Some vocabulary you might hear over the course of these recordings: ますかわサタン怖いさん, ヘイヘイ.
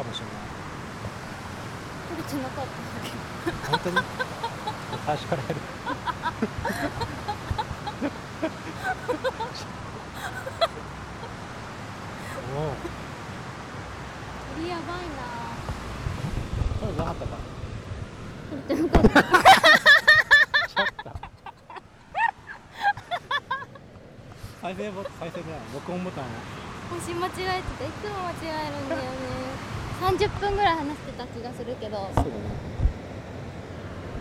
かもしれない。取れてなかったんだけど。本当に最初からやる鳥やばいな。取れてなかったか。取れてなかった再生じゃない、録音ボタンを押し間違えてた。いつも間違えるんだよね。30分ぐらい話してた気がするけど。そうだね。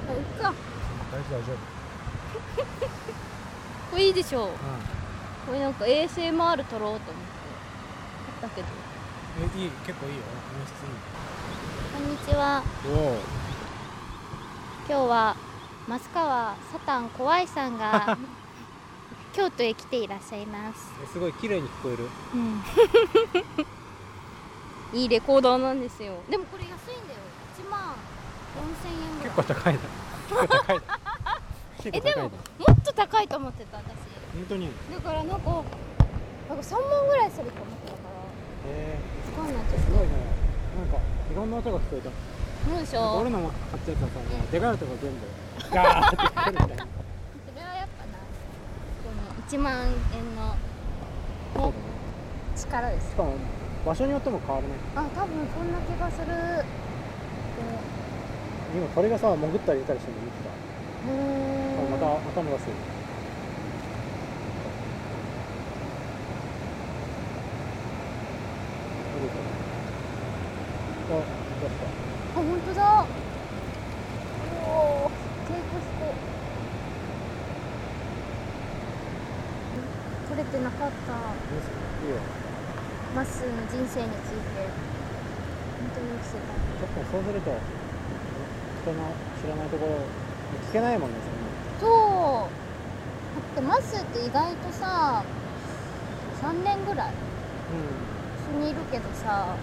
あ、行くか。大丈夫これいいでしょう、うん、これなんか ASMR 撮ろうと思って撮ったけど、いい、結構いいよ、音質いい。こんにちは。今日は増川サタン怖いさんが京都へ来ていらっしゃいます。すごい綺麗に聞こえる、うん、いいレコーダーなんですよ。でもこれ安いんだよ。1万4,000円ぐらい。結構高いな。結構高いな。でももっと高いと思ってた私。本当に。だからなんか3万ぐらいすると思ってたから。使わないと。すごいね。なんかいろんな音が聞こえた。そうでしょ。俺のも買ったやつはさ、でかいとこ全部ガーって聞こえるみたいな。1万円の、ね、力です。しかも場所によっても変わるね。あ、多分そんな気がする。今鳥がさ、潜ったり出たりしてるの見てた。また頭がする。あ、ほんとだ。おー、テープスコ取れてなかった。まっすーの人生について本当によく知った。結構そうすると人の知らないところ聞けないもんですよね。そう。だってまっすーって意外とさ、3年ぐらい一緒にいるけどさ、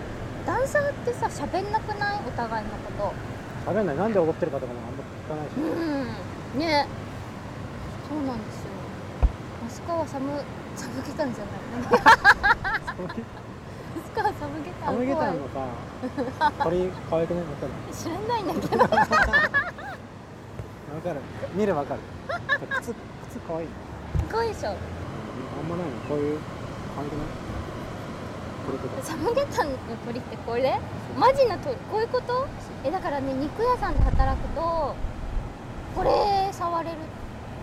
ダンサーってさ、喋んなくない？お互いのこと。喋んない。なんで怒ってるかとかもあんま聞かないし。うん。ね。そうなんですよ。増川サムゲタンじゃない増川サムゲタン。サムゲタンのさ、鳥可愛くない？わかる？知らないんだけど。わかる。見ればわかる。靴可愛い。可愛いでしょ。あんまないのこういう可愛くない？これとか。サムゲタンの鳥ってこれ？マジな鳥こういうこと？だからね、肉屋さんで働くとこれ触れる。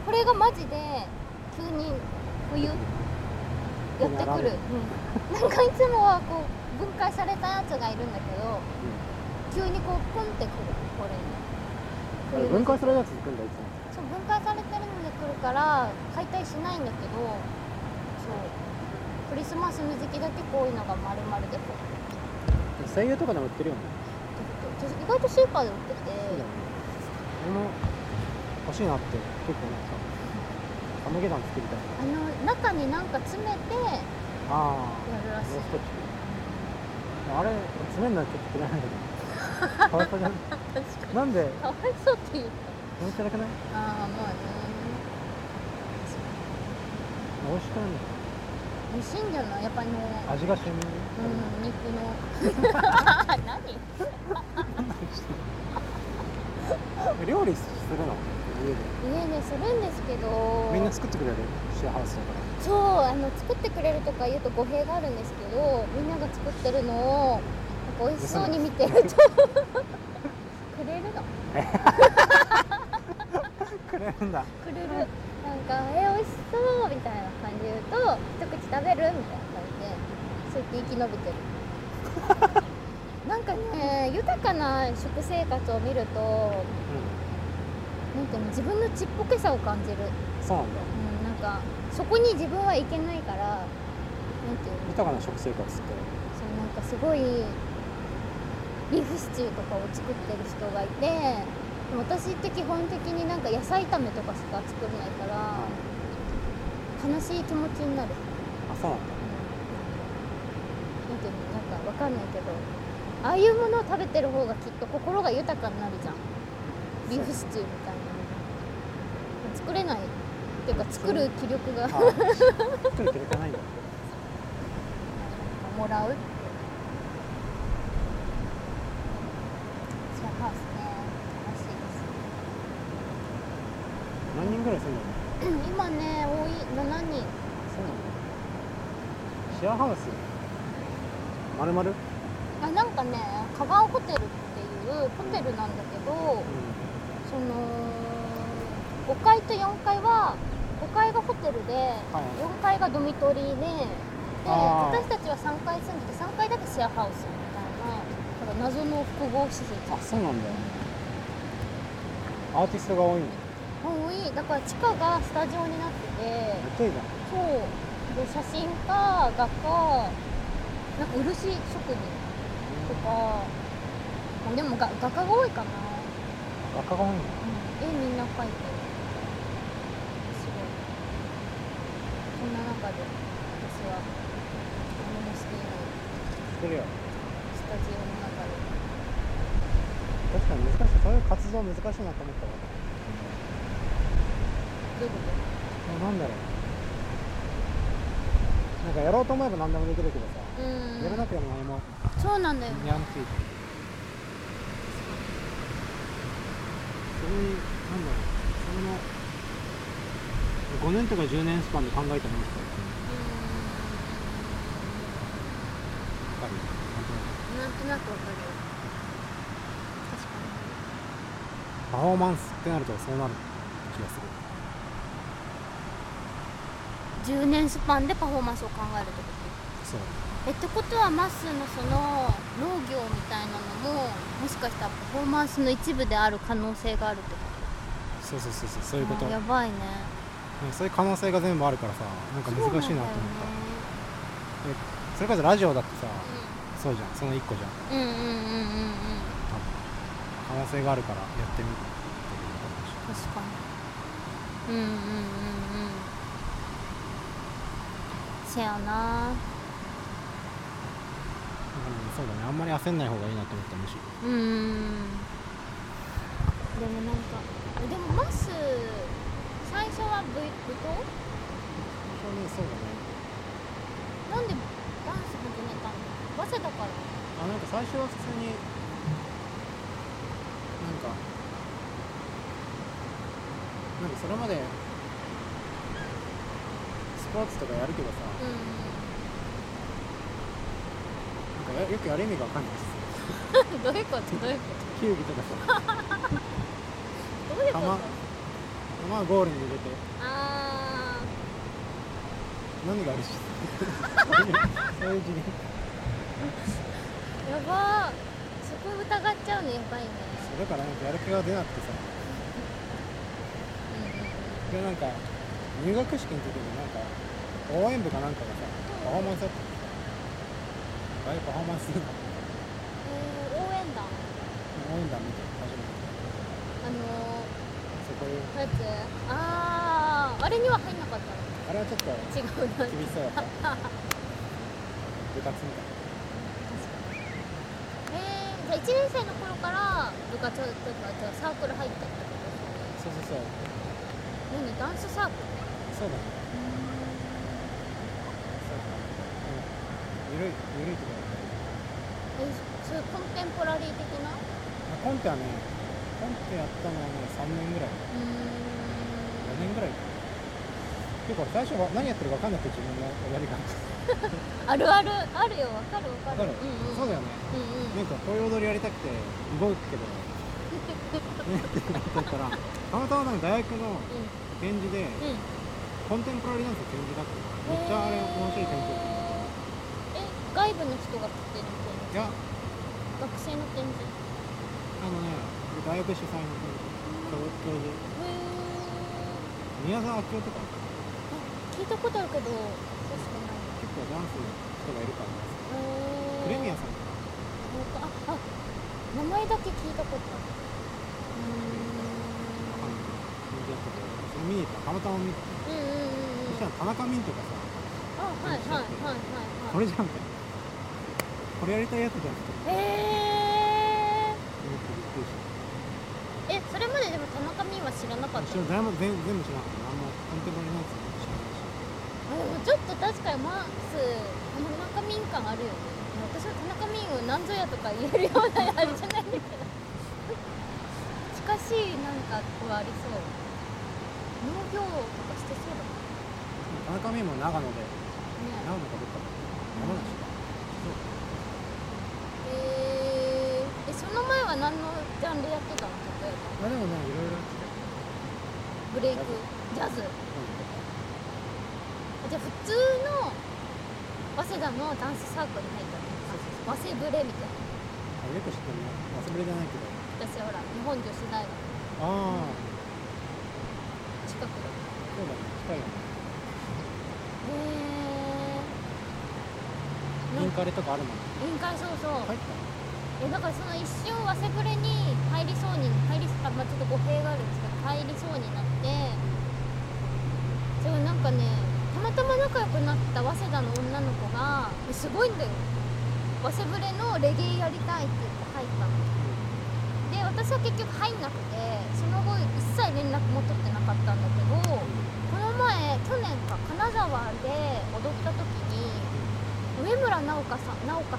これがマジで。急に冬やってくる。なんかいつもはこう分解されたやつがいるんだけど、急にこうポンってくる。これ分解されたやつに来るんだいつも。そう分解されてるので来るから解体しないんだけど、そうクリスマスの時期だけこういうのが丸々でこう。声優とかでも売ってるよね。意外とスーパーで売ってて。俺も欲しいなって結構思ってた。サムゲタン作りたい。中に何か詰めてやるらしい。あれ詰めるのはちょっと嫌いなんだけど。かわいそうじゃない？なんで？かわいそうって言う。美味しくなくない？ああ、まあね。美味しくないの？美味しいんじゃない？やっぱりね。味が染みる。うん、肉の。何？料理するの？家でね、するんですけど、みんな作ってくれるシェアハウスだから。そう、作ってくれるとか言うと語弊があるんですけど、みんなが作ってるのをなんか美味しそうに見てるとくれるのくれるんだ。くれる。なんか美味しそうみたいな感じで言うと、一口食べるみたいな感じでそうやって生き延びてるなんかね、豊かな食生活を見ると、なんかね、自分のちっぽけさを感じる。そうなんだ、なんかそこに自分はいけないから、なんていうの、豊かな食生活って。そう、なんかすごいビーフシチューとかを作ってる人がいて、私って基本的になんか野菜炒めとかしか作れないから悲しい気持ちになる。あ、そうなんだ、なんていうの、なんかわかんないけど、ああいうものを食べてる方がきっと心が豊かになるじゃん。ビーフシチューみたいな作れないっていうか、作る気力が作る気力ないんだ。もらう人ぐらい住んでるの？今ね、多い、7人。そうなの？シェアハウスまるまる？あ、なんかね、カバーホテルっていうホテルなんだけど、その5階と4階は5階がホテルで、4階がドミトリーで、私たちは3階住んでて、3階だけシェアハウスみたいな、だから謎の複合施設。あ、そうなんだよね。アーティストが多いんだ。多い。だから地下がスタジオになってて、めっちゃいいじゃん。そうで、写真家、画家、なんか漆職人とか、でも画家が多いかな。画家が多いんだ。絵、うん、みんな描いてる。すごい。そんな中で私は何もしていない。してるよ。スタジオの中で。確かに難しい。そういう活動難しいなと思ったわ。どういうこと？なんだろう。なんかやろうと思えば何でもできるけどさ、やらなくても何も。そうなんだよね。ニャンついてる。それに、なんだろう、その5年とか10年スパンで考えたものとかやっぱり、なんとなくわかるよ。確かにパフォーマンスってなるとそうなる気がする。10年スパンでパフォーマンスを考えるってこと？そう。ってことはマッスーのその農業みたいなのも、もしかしたらパフォーマンスの一部である可能性があるってこと？そうそうそうそう、そういうこと。やばいね。そういう可能性が全部あるからさ、なんか難しいなと思った。 それこそラジオだってさ、そうじゃん、その1個じゃん。可能性があるからやってみるっていうことでしょ。確かに。せやな。そうだね、あんまり焦んない方がいいなと思ったんですよ。でもなんか、でもまず最初は舞踏？そうだね。なんでダンス始めたの？早稲田から。あ、なんか最初は普通になんかそれまでスポーツとかやるけどさ、なんかよくやる意味が分かんないですどういうこと？球技とかさどういうこと？球ゴールに入れて、何があるしそういう時にやばー、そこ疑っちゃうのやばいね。それからなんかやる気が出なくてさで、なんか入学式の時になんか応援部かなんかがさ、パフォーマンスやってた。あれパフォーマンスだった。応援団みたいな。初めてそういうやつ。あれには入んなかった。あれはちょっと違うな、厳しそうだった部活みたいな。確かに。じゃあ1年生の頃から部活とか、じゃあサークル入ったってことですよね。そうそうそう。何？ダンスサークル？そうだね。ゆるいところ。そういうコンテンポラリー的な？コンテやったのはね、3年ぐらい。4年ぐらい。結構最初は何やってるか分かんなくて、自分のやり方。あるよ、分かる。そうだよね。なんかこういう踊りやりたくて動くけど、だからたまたまなんか大学の展示で、コンテンポラリーダンスの展示だった。めっちゃあれ面白い展示だった。外部の人が来てるみたいな。いや、学生の展示。大学主催の展示。教授。宮沢明夫とか。聞いたことあるけど、確かない。結構ダンスの人がいるからです。プレミアさんとか。名前だけ聞いたことある。見に行った。たまたま見に行った。そしたら田中泯とかさ。これじゃんみたいな。これやりたいやつじゃん。それまででも田中泯は知らなかった。誰も全部知らなかった。あんまコンテンポラリーのやつも知らないし。でもちょっと確かにマッスー、田中泯感あるよね。私は田中泯を何ぞやとか言えるようなあれじゃないんだけど近しいなんかこうありそう。農業とかしてそうだな。田中美も長野で、ね、長野かどっか山梨か、うん、その前は何のジャンルやってたの？例えばでもね、いろいろやってた。ブレイク、ジャズ、うん、じゃあ普通の早稲田のダンスサークルに入ったの？早稲ブレみたいな。よく知ってるね。早稲ブレじゃないけど私ほら、日本女子大学。ああ、近くだ。そうだね、近いよね。インカレとかあるもんね。インカレ、そうそう。入ったの？だからその一瞬早稲ブレに入りそうに入り、まあ、ちょっと語弊があるんですけど入りそうになって、でもなんかね、たまたま仲良くなった早稲田の女の子がすごいんだよ、早稲ブレのレゲエやりたいって言って入ったので、私は結局入んなくて、その後一切連絡も取ってなかったんだけど、この前去年か金沢で踊った時に上村直香さんって分かる？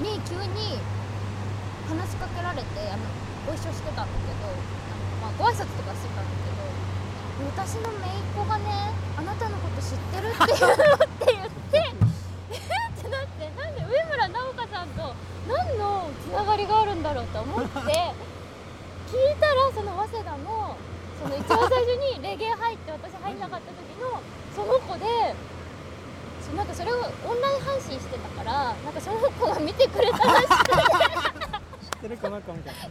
に急に話しかけられて、ご一緒してたんだけど、まあ、ご挨拶とかしてたんだけど、私の姪っ子がね、あなたのこと知ってるって言うのって言ってってなって、なんで上村直香さんと何のつながりがあるんだろうと思って聞いたら、その早稲田のその一番最初にレゲエ入って私入んなかった時のその子で、なんかそれをオンライン配信してたから、なんかその子が見てくれたらしくて知ってるかなかみたいな、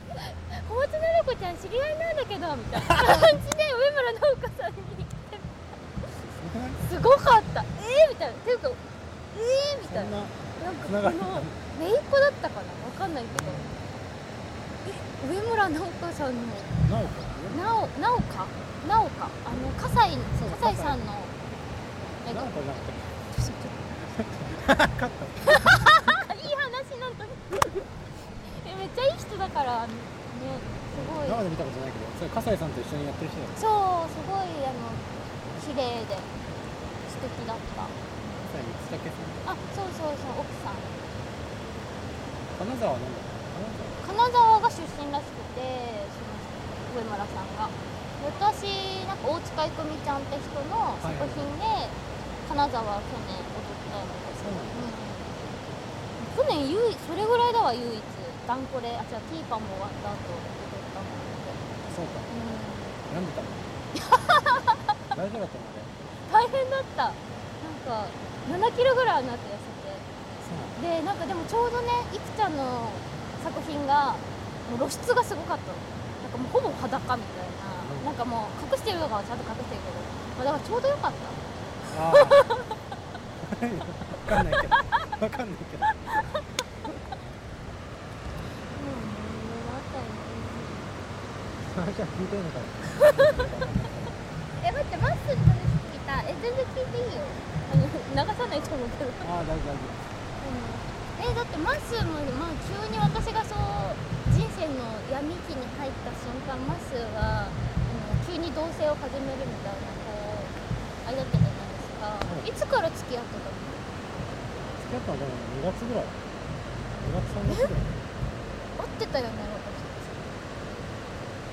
小松菜奈子ちゃん知り合いなんだけどみたいな感じで上村直香さんに来てすごかった。みたいな、ていうかみたいな、なんかこの姪っ子だったかな、わかんないけど、上村直香さんの直香葛西さんのなんかじゃなくてカットいい話なんだめっちゃいい人だからね、すごい。生で見たことないけど、それ笠井さんと一緒にやってる人だよね。そう、すごい綺麗で素敵だった。笠井光武さん。あ、そうそうそう、奥さん。金沢は何だろう？金沢が出身らしくて、その上村さんが、私、なんか大塚いくみちゃんって人の作品で、はいはい、金沢去年踊ったよね。去年それぐらいだわ、唯一ダンコレ、あ、じゃあティーパンも終わった後踊ったもんで。そうか、病んでたもん大丈夫だったもんね。大変だった。なんか7キロぐらいになって痩せて、で、なんかでもちょうどね、いくちゃんの作品がもう露出がすごかったの。なんかもうほぼ裸みたいな、なんかもう隠してるのがちゃんと隠してるけど、まあ、だからちょうどよかった。あわかんないけどうん、あったよね。聞いてるのかな待って、マッスルの話聞いた。全然聞いていいよ、流さないと思うけどああ、大丈夫、だってマッスルも、まあ、急に私がそう人生の闇期に入った瞬間、マッスルは、急に同棲を始めるみたいな、こうあれだったじゃないですか、はい、いつから付き合ってたの？やっぱでも2月ぐらい、2月3月ぐらい合ってたよね、私たち。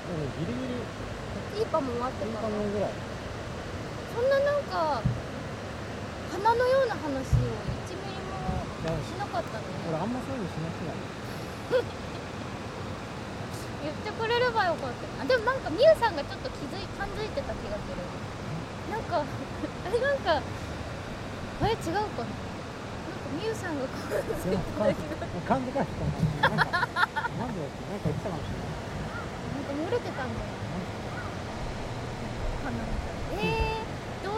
でもギリギリティーパも合ってたかなぐらい。そんななんか花のような話を1ミリもしなかったね。俺あんまそういうのしなくない言ってくれればよかった。でもなんかみゆさんがちょっと感づいてた気がする。なんかあれ、なんかあれ違うかな、みゆさんが感じかしたなんか言ってたかもしれない。なんか漏れてたんだよ。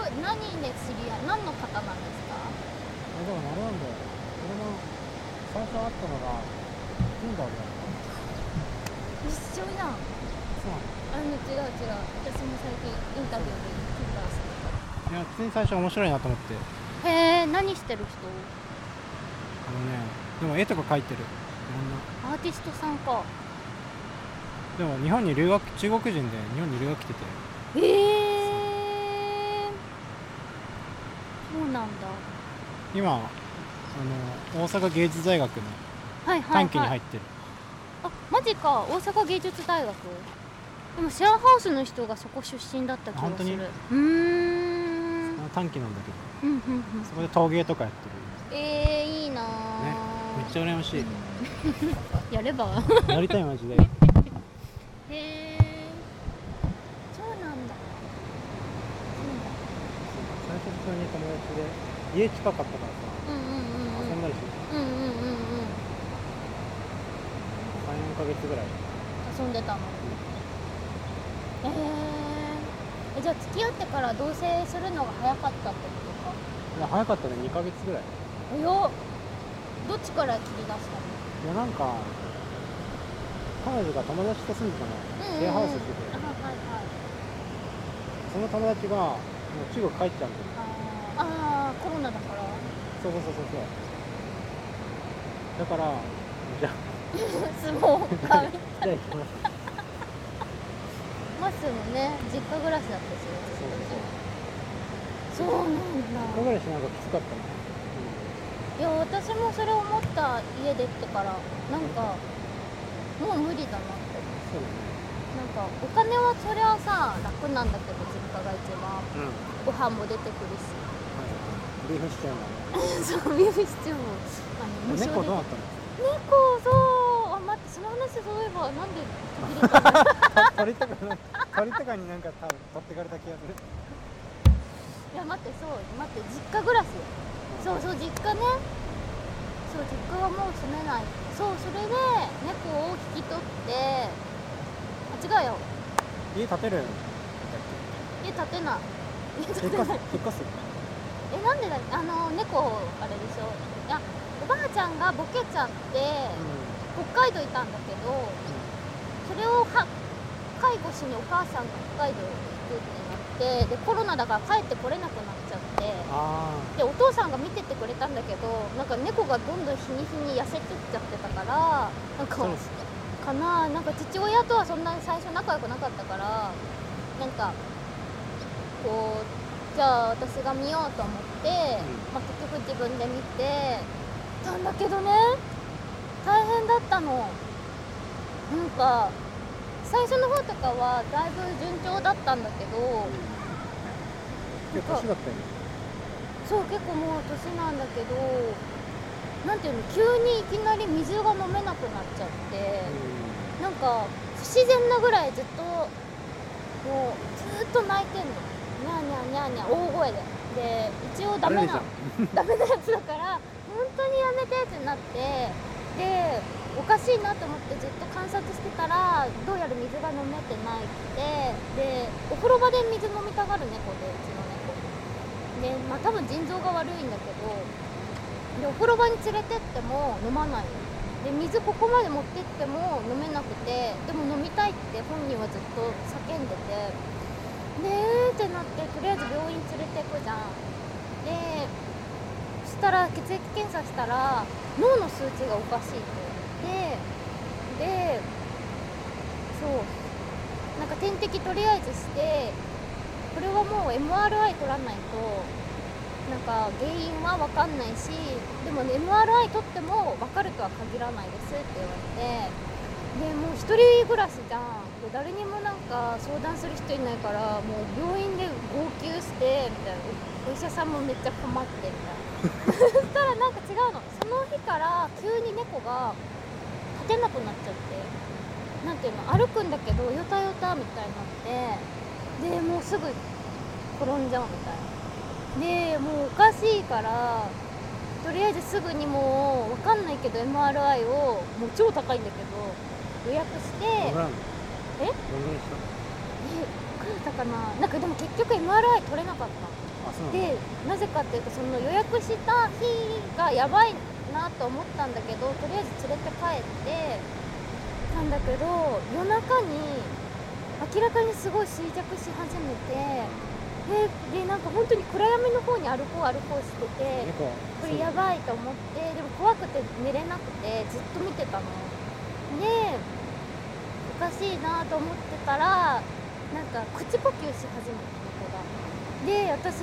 何で知り合い、何の方なんですか？でもあれなんだよ、俺の最初会ったのがTinderだよ。一緒じゃん。そうなの？違う、私も最近インタビューでTinderしてた。いや、普通に最初面白いなと思って。へー、何してる人？でも絵とか描いてる、いろんなアーティストさんか。でも日本に留学、中国人で日本に留学来てて。そうなんだ。今大阪芸術大学の短期に入ってる、はいはいはい、あ、マジか。大阪芸術大学でもシェアハウスの人がそこ出身だった気がする。本当に短期なんだけど、そこで陶芸とかやってる。いいな、ね、めっちゃ羨ましいやればやりたいマジでへー、そうなんだ。最初普通に友達で家近かったからさ、遊んだりしてた。3、4ヶ月ぐらい遊んでたの。じゃあ付き合ってから同棲するのが早かったってことか。いや早かったね、2ヶ月ぐらい。どっちから切り出したの？いやなんか彼女が友達と住んでたの、シェアハウスって言って、その友達がもう中国帰っちゃうんだよ。コロナだから。そうだからじゃあ相撲かじゃあ行きますマスもね、実家暮らしだったし。そうなんだ。実家暮らしなんかきつかったね。いや、私もそれ思った。家出てから、なんかもう無理だなって。そうだね。なんかお金はそりゃさ、楽なんだけど実家が一番、ご飯も出てくるし、ビーフシチューもそう、ビーフシチューも猫どうなったの？猫、そう、あ、待って、その話そういえば、なんで途切れたの鳥とかになんか多分取ってかれた気がする。いや待って、実家暮らし、実家ね、実家はもう住めない。それで猫を引き取って、あ、違うよ、家建てる？家建てない。引っ越すなんでだっけ、猫、あれでしょ、いや、おばあちゃんがボケちゃって、北海道いたんだけど、それを介護しにお母さんが北海道に行くってなって、でコロナだから帰ってこれなくなっちゃって、でお父さんが見ててくれたんだけど、なんか猫がどんどん日に日に痩せてっちゃってたから、なんかかな、なんか父親とはそんなに最初仲良くなかったから、なんかこう、じゃあ私が見ようと思って、結局自分で見てたんだけどね、大変だったの。なんか最初の方とかはだいぶ順調だったんだけど、結構年だったよね。そう、結構もう年なんだけど、なんていうの、急にいきなり水が飲めなくなっちゃって、なんか不自然なぐらいずっともうずっと泣いてんの。ニャーニャーニャーニャー大声で。で、一応ダメなやつだから本当にやめてってなって、でおかしいなと思ってずっと観察してたら、どうやら水が飲めてないって。で、お風呂場で水飲みたがる猫で、うちの猫で、多分腎臓が悪いんだけど、でお風呂場に連れてっても飲まないで、水ここまで持ってっても飲めなくて、でも飲みたいって本人はずっと叫んでて、ねーってなって、とりあえず病院連れてくじゃん。で、そしたら血液検査したら脳の数値がおかしいって。で、そう、なんか点滴とりあえずして、これはもう MRI 取らないとなんか原因は分かんないし、でも、MRI 取っても分かるとは限らないですって言われて、でもう一人暮らしじゃん、で誰にもなんか相談する人いないから、もう病院で号泣してみたいな、お医者さんもめっちゃ困ってみたいなそしたらなんか違うの、その日から急に猫が立てなくなっちゃって、なんていうの、歩くんだけどよたよたみたいになって、でもうすぐ転んじゃうみたいな。でもうおかしいから、とりあえずすぐにもう分かんないけど MRI をもう超高いんだけど予約して、分かったかな、なんかでも結局 MRI 取れなかった。でなぜかっていうと、その予約した日がやばいなと思ったんだけど、とりあえず連れて帰ってたんだけど、夜中に明らかにすごい衰弱し始めて、でなんか本当に暗闇の方に歩こうしてて、これやばいと思って、でも怖くて寝れなくてずっと見てたので、おかしいなと思ってたら、なんか口呼吸し始めたのがで、私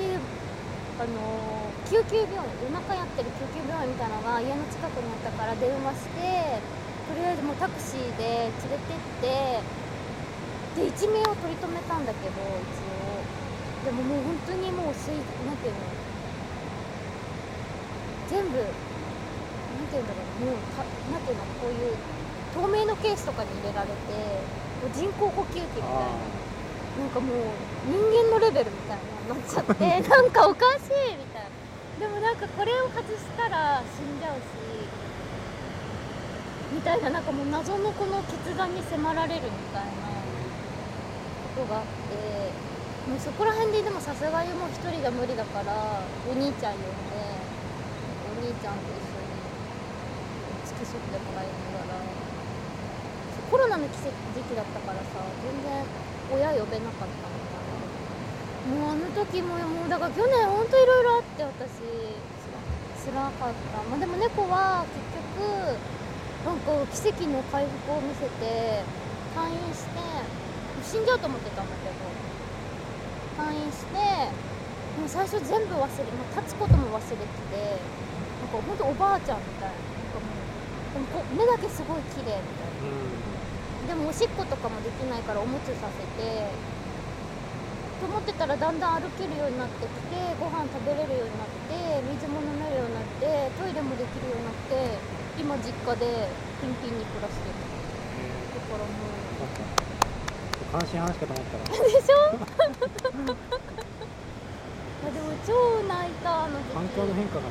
救急病院、夜中やってる救急病院みたいなのが家の近くにあったから電話して、とりあえずもうタクシーで連れてって、で一命を取り留めたんだけど、一応でももう本当にもうなんていうの、全部なんていうんだろう、もうなんていうの、こういう透明のケースとかに入れられて、もう人工呼吸器みたいな、なんかもう人間のレベルみたいななっちゃってなんかおかしいみたいな。でもなんかこれを外したら死んじゃうしみたいな、なんかもう謎のこの決断に迫られるみたいなことがあって、もうそこら辺ででもさすがにもう一人じゃ無理だから、お兄ちゃん呼んで、お兄ちゃんと一緒に付き添ってもらいながら、コロナの時期だったからさ、全然親呼べなかったのかな。もうあの時も、もうだから去年ほんといろいろあって、私つらかった。まあ、でも猫は結局なんか奇跡の回復を見せて、退院して、死んじゃうと思ってたんだけど、退院して、もう最初全部忘れ、もう立つことも忘れてて、なんかほんとおばあちゃんみたいな、なんかもう目だけすごい綺麗みたいな、でもおしっことかもできないからおむつさせてと思ってたら、だんだん歩けるようになってきて、ご飯食べれるようになって、水も飲めるようになって、トイレもできるようになって、今実家でピンピンに暮らしてる。だからもう関心話かと思ったらでしょでも超泣いた、あの時。環境の変化が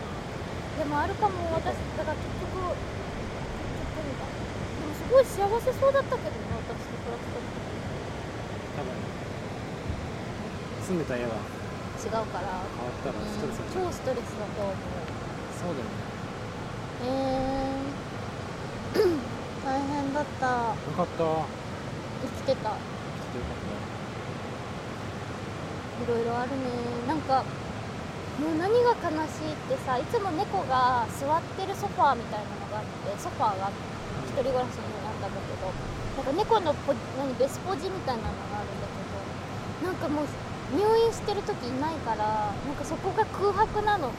でもあるかも。私だから結局でもすごい幸せそうだったけどね、私と暮らした時。多分住んでた家が違うから変わったらストレス、超ストレスだと思う。そうだよね。大変だった。よかった、生きてた。いろいろあるね。なんかもう何が悲しいってさ、いつも猫が座ってるソファーみたいなのがあって、ソファーが一人暮らしになったんだけど、なんか猫のベスポジみたいなのがあるんだけど、なんかもう入院してる時いないから、なんかそこが空白なの。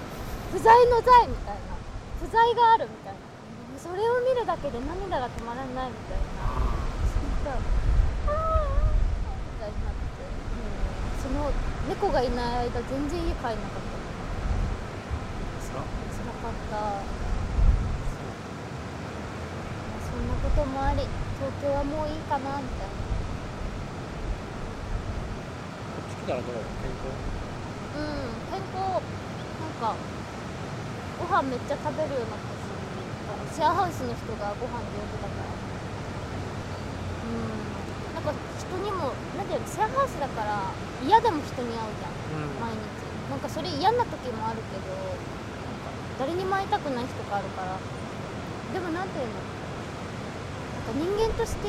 不在の在みたいな、不在があるみたいな、それを見るだけで涙が止まらないみたいな、みたいになって、その猫がいない間全然家帰んなかった。辛かった。そんなこともあり、東京はもういいかなみたいな。こっち来たらどう？健康なんかご飯めっちゃ食べるようになったし、シェアハウスの人がご飯上手だから、なんか人にも、なんていうの、シェアハウスだから嫌でも人に会うじゃん、毎日。なんかそれ嫌な時もあるけど、誰にも会いたくない日とかあるから。でもなんていうの、なんか人間としてこっ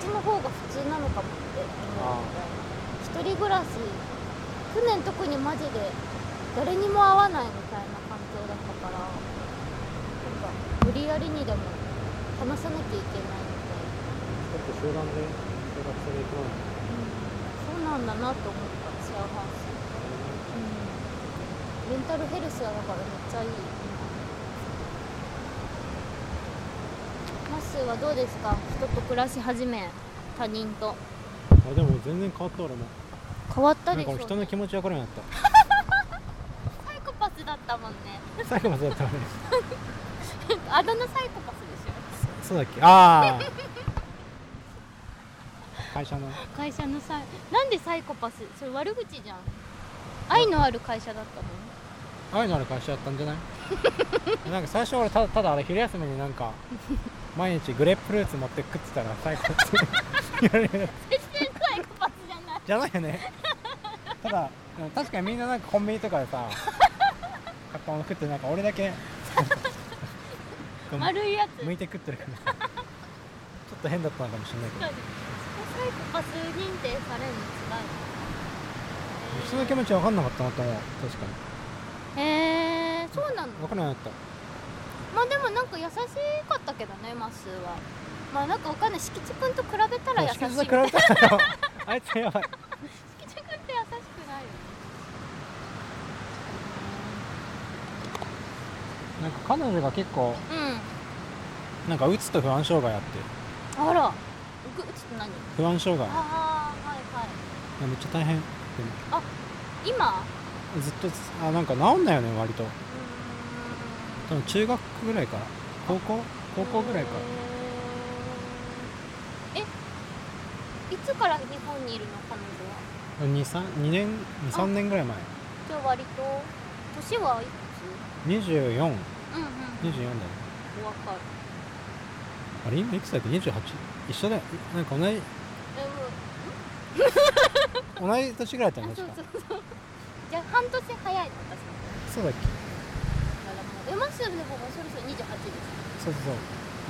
ちの方が普通なのかもって思うみたいな。一人暮らし、去年特にマジで誰にも会わないみたいな環境だったから、なんか無理やりにでも話さなきゃいけないみたいな。ちょっと集団で生活すると、そうなんだなと思った、シェアハウス。メンタルヘルスはだからめっちゃいい。マッスーはどうですか？人と暮らし始め、他人と。あ、でも全然変わった。俺も変わったでしょ。なんか人の気持ち分かるようになっただったもんね。サイコパスだったもんねあだ名サイコパスでしょ。そうだっけ。ああ会社のサイ、なんでサイコパス、それ悪口じゃん。愛のある会社だったもん。愛のある会社だったんじゃないなんか最初俺ただあれ、昼休みになんか毎日グレープフルーツ持って食ってたらサイコパス言われる。全然サイコパスじゃない。じゃないよねただ確かにみんななんかコンビニとかでさ買ったもの食って、なんか俺だけ丸いやつ向いて食ってるからちょっと変だったのかもしれないけど。サイコパス認定されるの違う。人の気持ち分かんなかったなと思う。確かに。そうなの。分からなかった。まあでもなんか優しかったけどね、マスは。まあなんか分かんない、敷地君と比べたら優しい。敷地君と比べたらあいつやばい。敷地君って優しくないよ。なんか彼女が結構、なんかうつと不安障害あって、あらうつって何？不安障害。ああ、はいはい。いやめっちゃ大変。あ、今？ずっとあなんか治んないよね割と。多分中学ぐらいから高校ぐらいから。いつから日本にいるの彼女は？2、3年ぐらい前。じゃあ割と年はいくつ？24。うんうん。24だよね。お若い。あれ今いくつだっけ？ 28？ 一緒だよ。なんか同じ。同じ年ぐらいだったの確か。そう。じゃあ半年早いの私。そうだっけ？だからもうマッシュルの方がそろそろ28です。そう。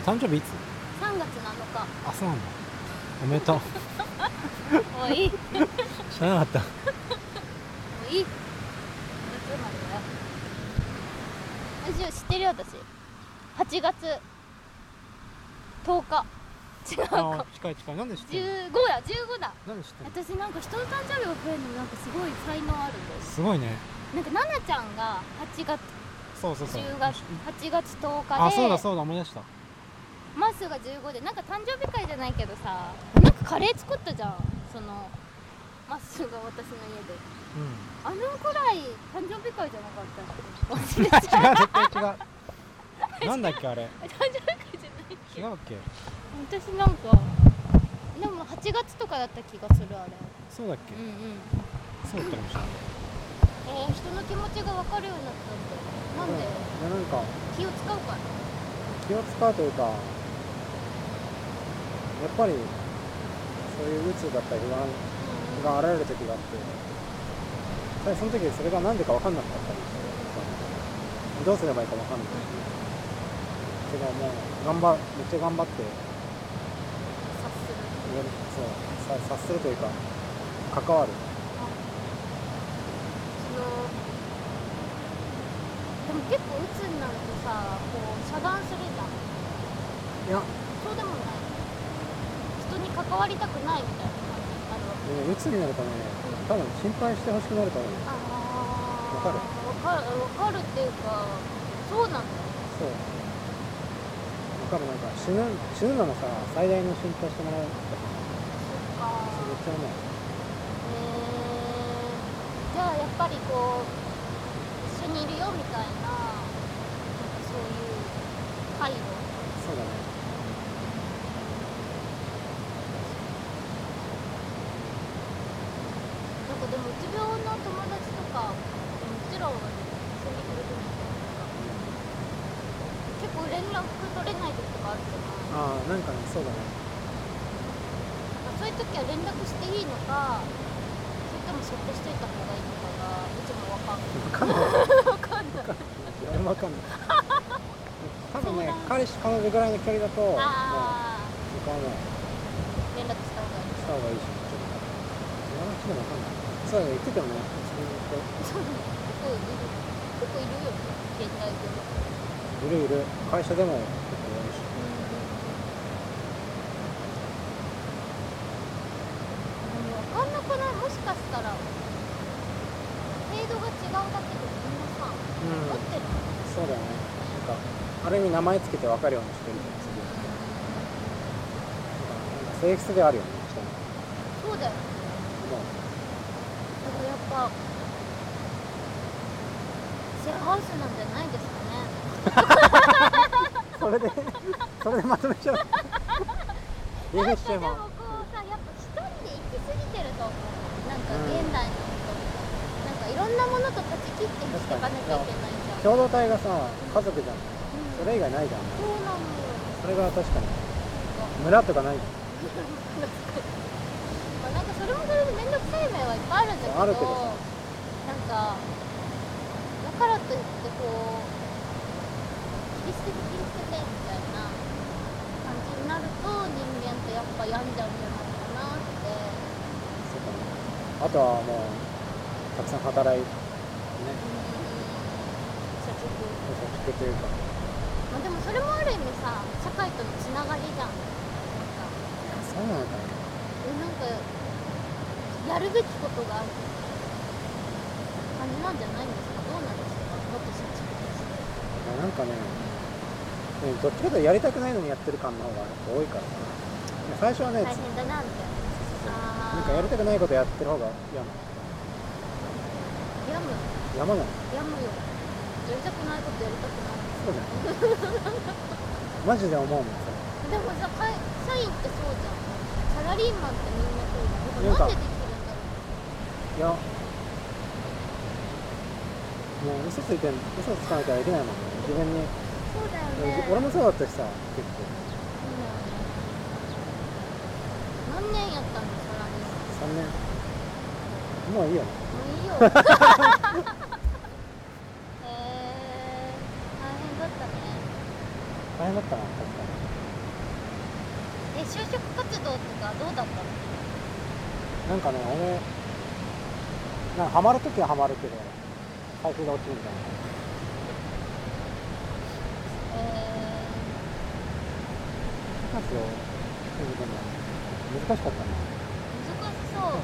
誕生日いつ？3月7日。あ、そうなんだ。おめでとう。もういい。知らなかった。もういい。夏生まれだよ。知ってるよ私。8月10日。違うか。近い。なんで知ってる？15だ。なんで知ってる？私なんか人の誕生日が増えるのなんかすごい才能あるんだよ。すごいね。なんか奈々ちゃんが8月、そう8月10日で。あ、そうだ思い出した。マッスが15で、なんか誕生日会じゃないけどさ、なんかカレー作ったじゃん、そのマッスが私の家で、うん、あのくらい誕生日会じゃなかった。違うなんだっけあれ誕生日会じゃないっけ。違うっけ。私なんかでも8月とかだった気がするあれ。そうだっけ。うんうん。そうだったかもしれない。人の気持ちが分かるようになったんだよ。なんで？いやなんか気を使うから。気を使うというかやっぱりそういう鬱だったり不安が現れる時があって、その時それが何でか分かんなかったりどうすればいいか分かんないけど、もうめっちゃ頑張って察するというか関わる。でも結構鬱になるとさ、こう遮断するじゃん。いやそうでもない。関わりたくないみたいな感じあるわけ。うつになるとね、多分心配してほしくなると思う。わかるっていうか、そうなんだよ。そうわかる。なんか死ぬのもさ、最大の心配してもらう。そっか。それめっちゃうまい。じゃあやっぱりこう、一緒にいるよみたいな、そういう配慮。そうだね。でもうつ病の友達とかもちろん一緒に来ると結構連絡取れない時とかあるじゃない。ああ、なんかね、そうだね。そういう時は連絡していいのか、それともそっとしといた方がいいのかがうちもわかんない俺もわかんない多分ね、彼氏彼女ぐらいの距離だともう連絡した方がいいし、話でもわかんない。そうだね、言ってたもんね。そうだね、結構いるよね、携帯で。いる、会社でも結構いるし。わかんなくない？もしかしたら程度が違うだけでみんなさ、持ってる。そうだよね、なんかある意味名前つけてわかるようにしてるじゃないですか。性質であるよね、そうだよね。やっぱシェアハウスなんじゃないですかねそれでまとめちゃうなんかでもこうさ、やっぱ一人で行き過ぎてると思う。なんか現代の人、なんかいろんなものと立ち切って生きていかなきゃいけないじゃん。共同体がさ、家族じゃん、うん、それ以外ないじゃん。そうなのよ。それが確かに村とかないじゃんなんかそれもそれで面倒くさい面はいっぱいあるんだけど、なんかだからといってこう切り捨ててみたいな感じになると人間ってやっぱ病んじゃうんじゃないかなって。そうかね。あとはもうたくさん働いてね、社畜というか、まあ、でもそれもある意味さ、社会とのつながりじゃん。そうなのかな。やるべきことがある感じなんじゃないんですか。どうなんですか。もっと慎重です。なんかね、どっちかというとやりたくないのにやってる感の方が多いからね。最初はね大変だなみたいな、なんかやりたくないことやってる方がやむよ、やりたくないことやりたくない、そうじゃんマジで思うもん。でもさ、社員ってそうじゃん、サラリーマンってみんなそうじゃん、なんでできるんだろう。いやもう嘘つかないとできないもんね、自分に。そうだよね、俺もそうだったしさ、結構、何年やったのサラリーマン？ 3年。もういいよ、大変だったな、確かに。就職活動とかどうだったの？なんかね、俺ハマるときはハマるけど財布が落ちるみたいな。難しいよ。難しかったね。難しそう。なんか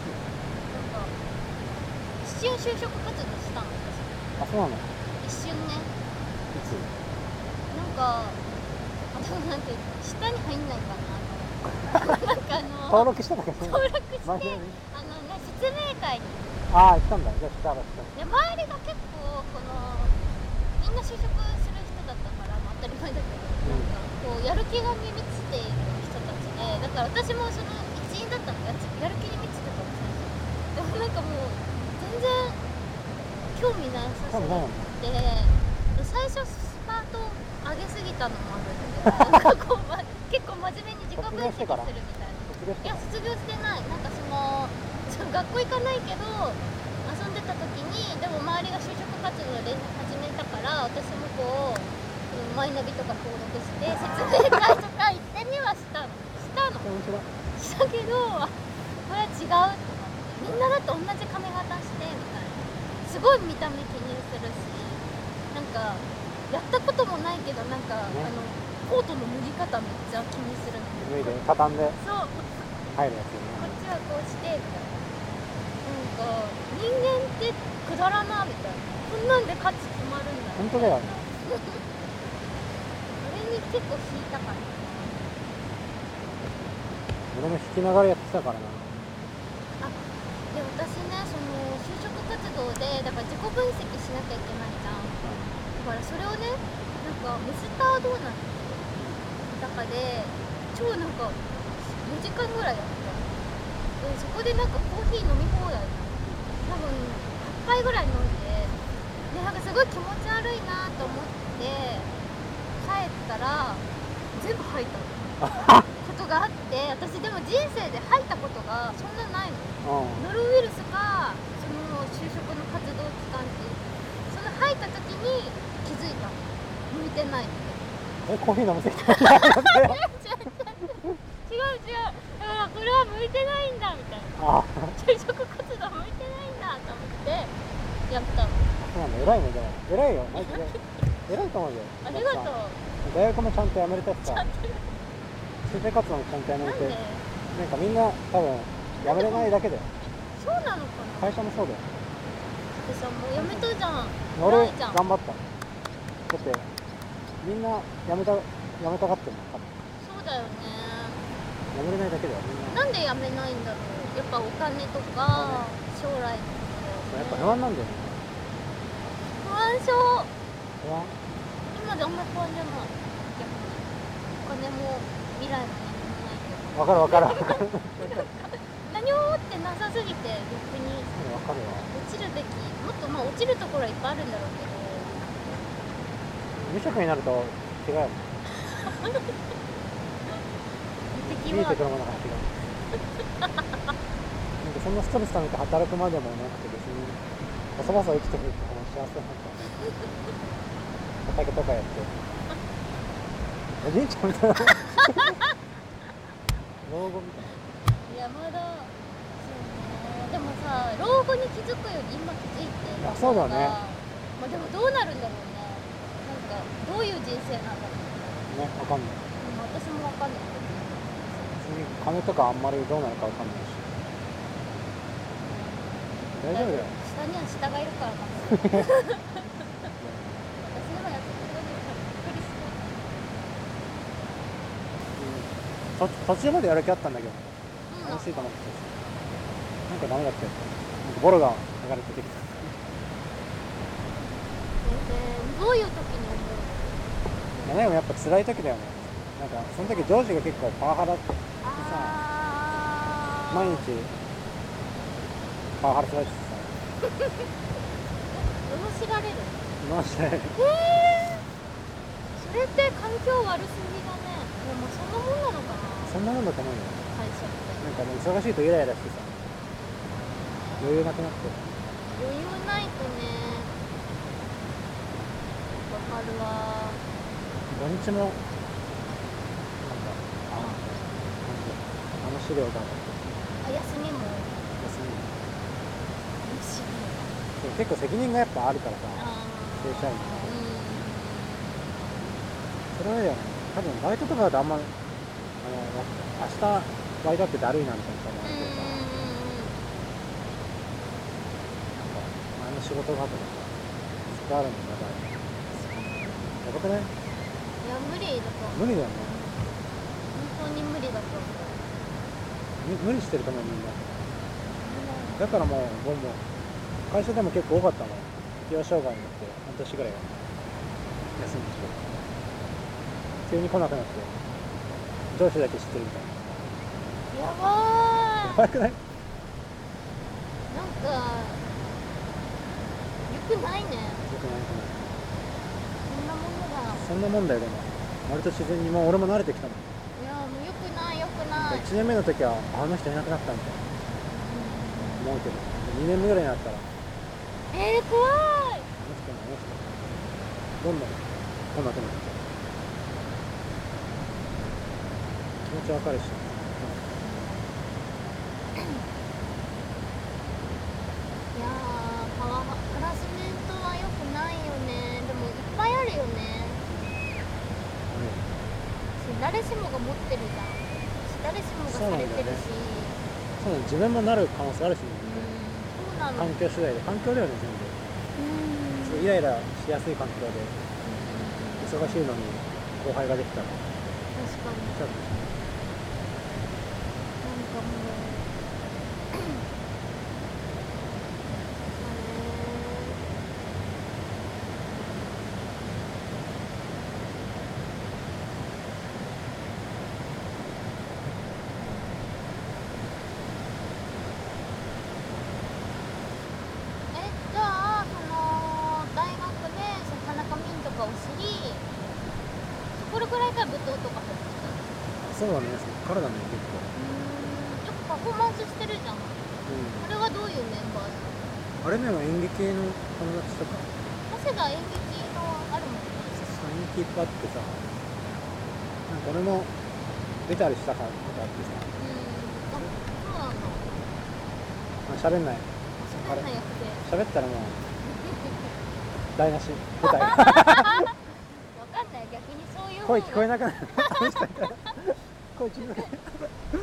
一瞬就職活動したのです。あ、そうなの。一瞬ね。いつ？なんかなんて下に入んないかな。なんか登録したんだけど。登録して説明会に。ああ、行ったんだ。じゃあ来たら来た。周りが結構みんな就職する人だったから、まあ、当たり前だけど、なんかこうやる気がに満ちている人たちで、だから私もその一員だったのがやる気に満ちてたの最初。でもなんかもう全然興味なさそうだって、最初スパート上げすぎたのもあるんだけど、なんかこう、結構真面目に自己分析するみたいな。いや卒業してない、なんか学校行かないけど遊んでた時に、でも周りが就職活動を始めたから、私もこうマイナビとか登録して説明会とか行ってにはしたのしたけど、これは違うと思って、みんなだって同じ髪型してみたいな、すごい見た目気にするし、なんかやったこともないけど、なんかコートの脱ぎ方めっちゃ気にするの。脱いで畳んでそう入るやつよね。こっちはこうしてみたいな。なんか人間ってくだらなみたいな。こんなんで価値決まるんだよ。本当だよ。俺に結構引いたから。俺も引きながらやってたからな。あ、で私ね、その就職活動でだから自己分析しなきゃいけないじゃん。だからそれをね、なんかミスタードーナツ中で超なんか4時間ぐらいやってた。でそこでなんかコーヒー飲み放題、多分8杯ぐらい飲んで、でなんかすごい気持ち悪いなと思って帰ったら全部吐いたことがあって、私でも人生で吐いたことがそんなないの。ノロウイルスがその就職の活動期間ってその吐いた時に気づいた、向いてないって。コーヒー飲むせきたいな違う、だからこれは向いてないんだみたいな、就職活動向いてないんだと思ってやったの。そうなんだ、偉いね。偉いよ、マジで偉いと思うよ。ありがとう。大学もちゃんと辞めれたしさ、就職活動もちゃんと辞めれて、なんかみんな多分辞めれないだけだよ。そうなのかな。会社もそうだよ。私はもう辞めたじゃん。俺頑張った。だってみんな辞めたがってるのか。そうだよね。辞めれないだけだよ、みんな。なんで辞めないんだろう。やっぱお金とか、将来とか、ね、やっぱ不安なんだよね。不安症。不安。今であんま不安じゃない。逆にお金も未来も何もないけど。わかる。何も持ってなさすぎて逆に。わかるわ。落ちるべき、もっとまあ落ちるところはいっぱいあるんだろうけど。無職になると違うよね。見えてくるものが違う。なんかそんなストレスためて働くまでもなくて、別にボソボソ生きてくるとも幸せになっちゃう。畑とかやっておじいちゃんみたいな老後みたいな。いやまだそうね。でもさ、老後に気づくより今気づいてる。あ、そうだよね。まあでもどうなるんだろうね。どういう人生なんだろうね、わかんない。私もわかんない。別に金とかあんまりどうなるかわかんないし。大丈夫だよ。下には下がいるからかも。私の方やってくれるからびっくりする。途中までやる気あったんだけど、楽しいと思ってた。なんかダメだったよ。なんかボロが流れてきた。どういう時に思う？でもやっぱ辛い時だよね。なんかその時上司が結構パワハラってさ、毎日パワハラされてさ、罵られる。罵られる。それって環境悪すぎだね。でもそんなもんなのかな。そんなもんだと思うよ。はい、そうです。なんかね、忙しいとイライラしてさ、余裕なくなって。余裕ないとね。わかるわ。土日もなんかあの資料があ休みも結構責任がやっぱあるからさ、正社員ってそれはね、多分バイトとかだとあんま明日バイトってだるいなみたいな感じでさ、前の仕事があったとかそこあるんだからやばくない？いや、無理だと。無理だよね。本当に無理だと思う。無理してると思う、みんな。だからもう、ボンボン。会社でも結構多かったの。適応障害になって、半年ぐらいは休んでしまった。急に来なくなって、上司だけ知ってるみたいな。やばーい。やばくない？なんか、良くないね。良くないと思う。そんなもんだよ。でも割と自然にもう俺も慣れてきたもん。いやもう良くない良くない。1年目の時はあの人いなくなったみたいな思うけど、2年目ぐらいになったら怖い。あの人どんどん来なくなっちゃう。気持ちわかるし、いやパワハラスメントは良くないよね。でもいっぱいあるよね。誰しもが持ってるじゃん。誰しもがされてるし、そうなんだよね。自分もなる可能性あるしね。そうなの。環境次第で、環境だよね全部。イライラしやすい環境で、忙しいのに後輩ができたら。確かに。なんかもうそうだね、そっからだね、結構よくパフォーマンスしてるじゃん。これはどういうメンバーですか？あれね、演劇の友達とか早稲田演劇のあるもんね。演劇いっぱいあってさ、なんか俺も出たりしたからとかあってさ、あ、そうなんだ。喋んない、喋ったらもう台無し、舞台わかんない、逆にそういう声聞こえなくなる声小さいでもそういう存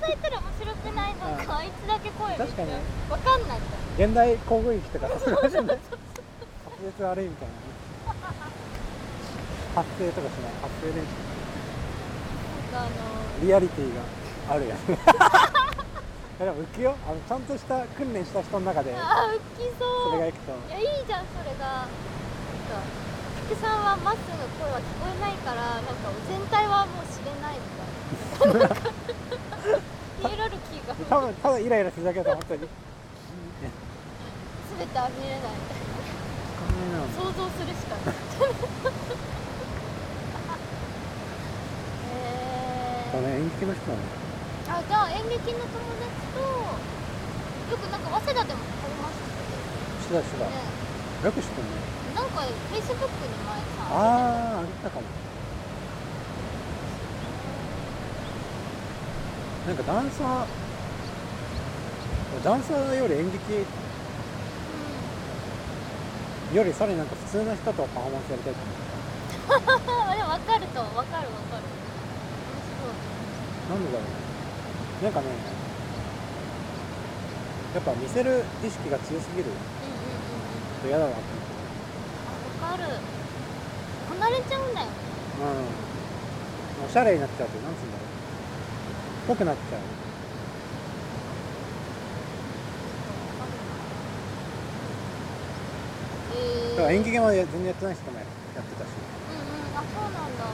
在って面白くない？なんかあいつだけ声めっちゃ確かにわかんないじゃん。現代航空機とかさすがじゃない？滑舌悪いみたいな発声とかしない？発声練習なんかリアリティがあるやつでも浮きよ、ちゃんとした訓練した人の中で浮きそう。それがいくといや、いいじゃん、それが。福さんはマスの声は聞こえないから、なんか全体はもう知れないみたいな。見えらる気が。ただイライラするだけだと本当に。全ては見えない。想像するしかない。演劇の人なの？あ、じゃあ演劇の友達とよくなんか早稲田でもありましたね。早稲田。よく知ってるね。なんか Facebook に前さ、ああったかも。なんかダンサーより演劇よりさらになんか普通の人とパフォーマンスやりたいと思う。あれ分かると分かる。なんでだろう。なんかね、やっぱ見せる意識が強すぎると嫌だな。こなれちゃうんだよね。うん、シャレになっちゃうという、なんつうんだろう、ぽくなっちゃう。だから演劇は全然やってない人もやってたし。うんうん、あ、そうなんだ。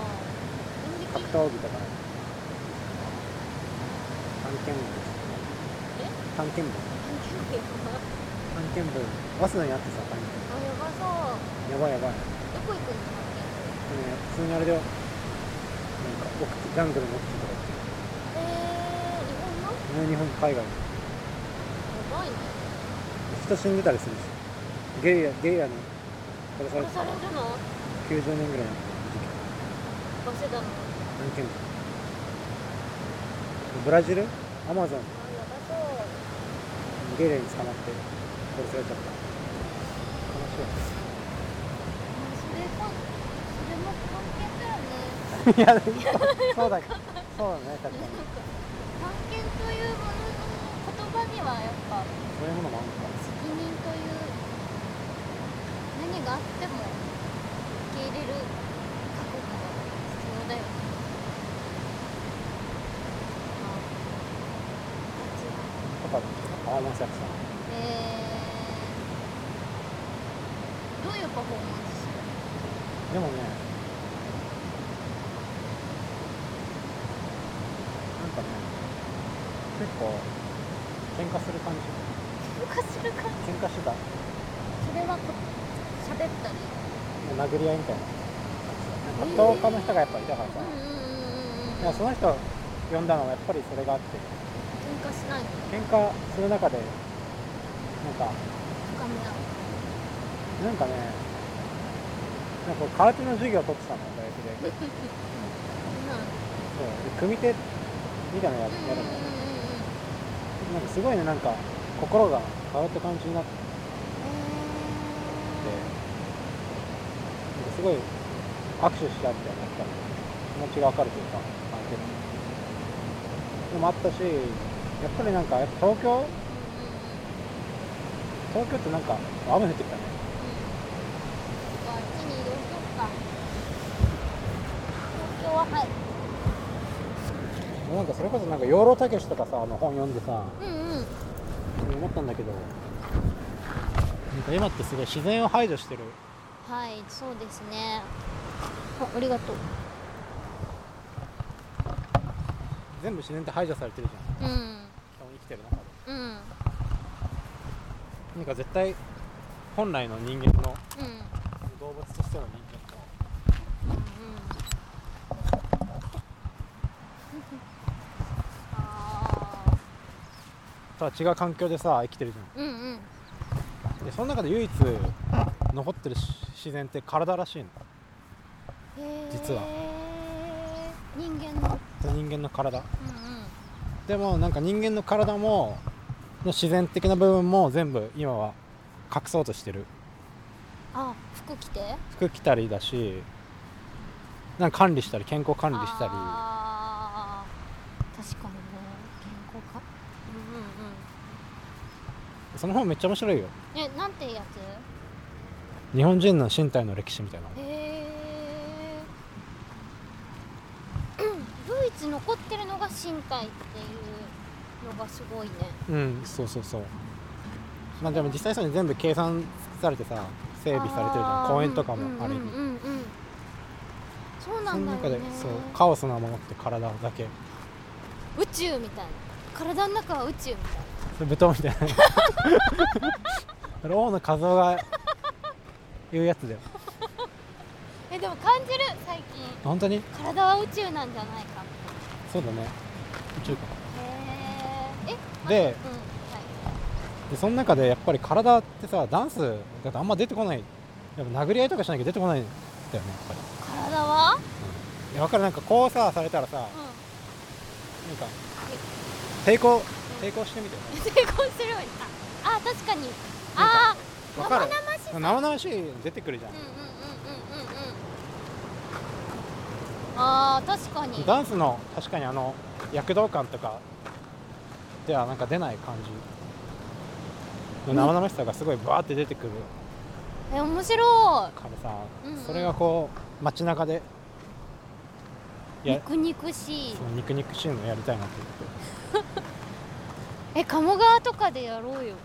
演劇。格闘技とかね。探検部。え？探検部。探検部。早稲田にあってさ、探検部。あ、やばそう。やばいやばい。どこ行くんだっけ？でもね、普通にあれだよ。なんか、ジャングルの奥地とか行ってる。日本の？ね、日本、海外の。やばいね。人死んでたりするし。ゲリラに殺された。90年ぐらいの時期。早稲田の何県だ。ブラジルアマゾンゲリラに捕まって殺されちゃった。悲しいそれも関係だよね。いやそうだけどそうだね、確かに関係というものの言葉にはやっぱそういうものもあるのか。責任という何があっても受け入れる覚悟が必要だよね。パパ、パフォーマンスやってたの？どういうパフォーマンスする？でもね、なんかね、結構喧嘩する感じ。喧嘩してた。それは喋ったり殴り合いみたいな。格闘家の人がやっぱりいたからさ、その人呼んだのはやっぱりそれがあって、喧嘩しないの？喧嘩する中でなんかね、なんか空手の授業を取ってたの、大学で。そう組手みたいなのやるの。なんかすごいね、なんか心が変わった感じになって、すごい握手しちゃうみたいになったんで、気持ちが分かるというか、相手でもあったし、やっぱりなんか、東京ってなんか、雨降ってきたね。あっちに移動しよっか。東京ははい、なんかそれこそなんか養老たけしとかさ、あの本読んでさ、思ったんだけど、なんか今ってすごい自然を排除してる。はい、そうですね。ありがとう。全部自然って排除されてるじゃん。生きてる中で。なんか絶対本来の人間の、動物としての人間と。とは違う環境でさ、生きてるじゃん。でその中で唯一残ってる自然って体らしいの。実は人間の体、でもなんか人間の体もの自然的な部分も全部今は隠そうとしてる。あ、服着たりだし、なんか管理したり、健康管理したり。あ、確かにね、健康か。その本めっちゃ面白いよ。なんてやつ？日本人の身体の歴史みたいな。唯一残ってるのが身体っていうのがすごいね。そう。まあでも実際そうに全部計算されてさ、整備されてるじゃん。公園とかもあれに。そうなんだよね。その中でそうカオスなものって体だけ。宇宙みたいな。体の中は宇宙みたいな。それ舞踏みたいな。王の画像が。いうやつだよ。でも感じる、最近。本当に？体は宇宙なんじゃないか。そうだね、宇宙か。で、その中でやっぱり体ってさ、ダンスだとあんま出てこない。やっぱ殴り合いとかしなきゃ出てこないんだよね、やっぱり体は？分かる、なんかこうさ、されたらさ、なんか抵抗してみて。抵抗するよね。あ、確かに。あー、分かる、生々しい出てくるじゃん。あー、確かにダンスの、確かにあの躍動感とかではなんか出ない感じの生々しさがすごいバーって出てくる。面白いからさ、それがこう街中で肉々しい、そう肉々しいのやりたいなと思って鴨川とかでやろうよ。